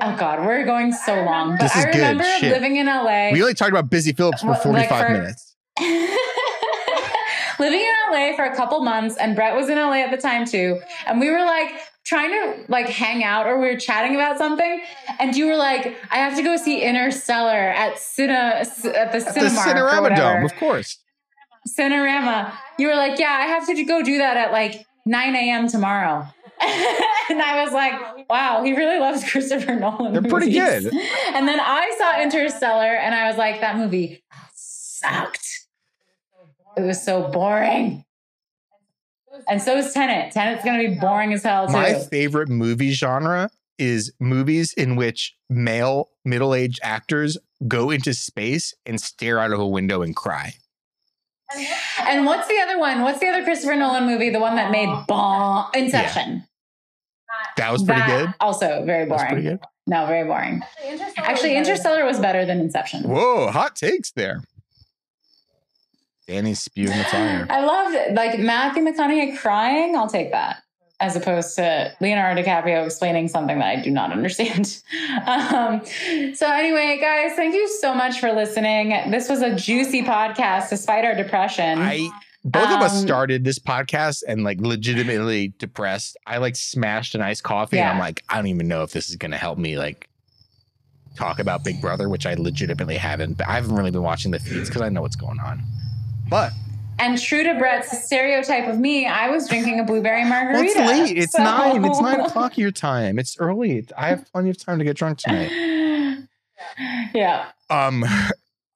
Oh God, we're going so long. But this is I remember good shit. Living in L A. We only talked about Busy Philipps for forty-five like for, minutes. Living in L A for a couple months, and Brett was in L A at the time too. And we were like trying to like hang out, or we were chatting about something, and you were like, "I have to go see Interstellar at Cine at the Cinemark or whatever." The Cinerama Dome, of course. Cinerama. You were like, "Yeah, I have to go do that at like nine a.m. tomorrow." And I was like, wow, he really loves Christopher Nolan. They're movies. Pretty good. And then I saw Interstellar and I was like, that movie sucked. It was so boring. And so is Tenet. Tenet's going to be boring as hell too. My favorite movie genre is movies in which male middle-aged actors go into space and stare out of a window and cry. And what's the other one? What's the other Christopher Nolan movie? The one that made bomb Inception. Yeah. That was pretty that, good. Also very boring. That was pretty good. No, very boring. Actually, Interstellar, Actually, Interstellar was, better. was better than Inception. Whoa, hot takes there. Danny's spewing the fire. I loved it. Like Matthew McConaughey crying. I'll take that. As opposed to Leonardo DiCaprio explaining something that I do not understand. Um, so anyway, guys, thank you so much for listening. This was a juicy podcast despite our depression. I, both um, of us started this podcast and like legitimately depressed. I like smashed an iced coffee yeah. and I'm like, I don't even know if this is going to help me like talk about Big Brother, which I legitimately haven't. But I haven't really been watching the feeds because I know what's going on. But... And true to Brett's stereotype of me, I was drinking a blueberry margarita. Well, it's late. It's so. nine. It's nine o'clock your time. It's early. I have plenty of time to get drunk tonight. Yeah. Um,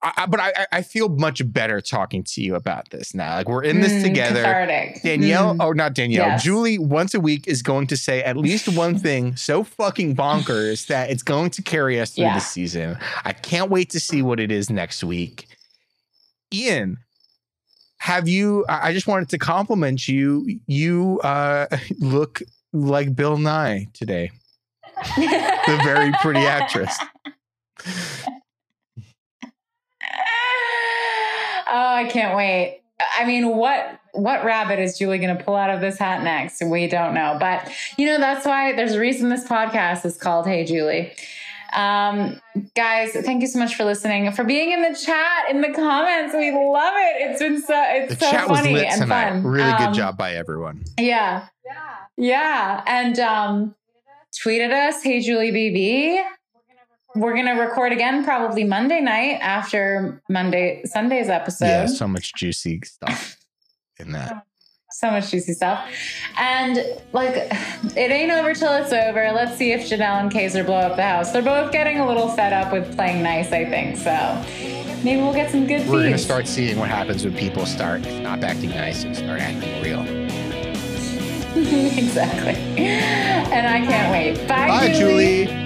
I, but I, I feel much better talking to you about this now. Like, we're in this mm, together. Cathartic. Danielle, mm. oh, not Danielle. Yes. Julie, once a week, is going to say at least one thing so fucking bonkers that it's going to carry us through yeah. this season. I can't wait to see what it is next week. Ian, have you, I just wanted to compliment you. You uh, look like Bill Nye today. The very pretty actress. Oh, I can't wait. I mean, what what rabbit is Julie going to pull out of this hat next? We don't know. But, you know, that's why there's a reason this podcast is called Hey, Julie. Um, guys, thank you so much for listening, for being in the chat, in the comments. We love it. It's been so, it's so funny and tonight. Fun. Really um, good job by everyone. Yeah. Yeah. Yeah. And um, tweeted us, Hey, Julie B B. We're going to record again probably Monday night after Monday, Sunday's episode. Yeah, so much juicy stuff in that. So much juicy stuff. And, like, it ain't over till it's over. Let's see if Janelle and Kaysar blow up the house. They're both getting a little fed up with playing nice, I think. So maybe we'll get some good feeds. We're going to start seeing what happens when people start not acting nice and start acting real. Exactly. And I can't wait. Bye, Bye Julie. Julie.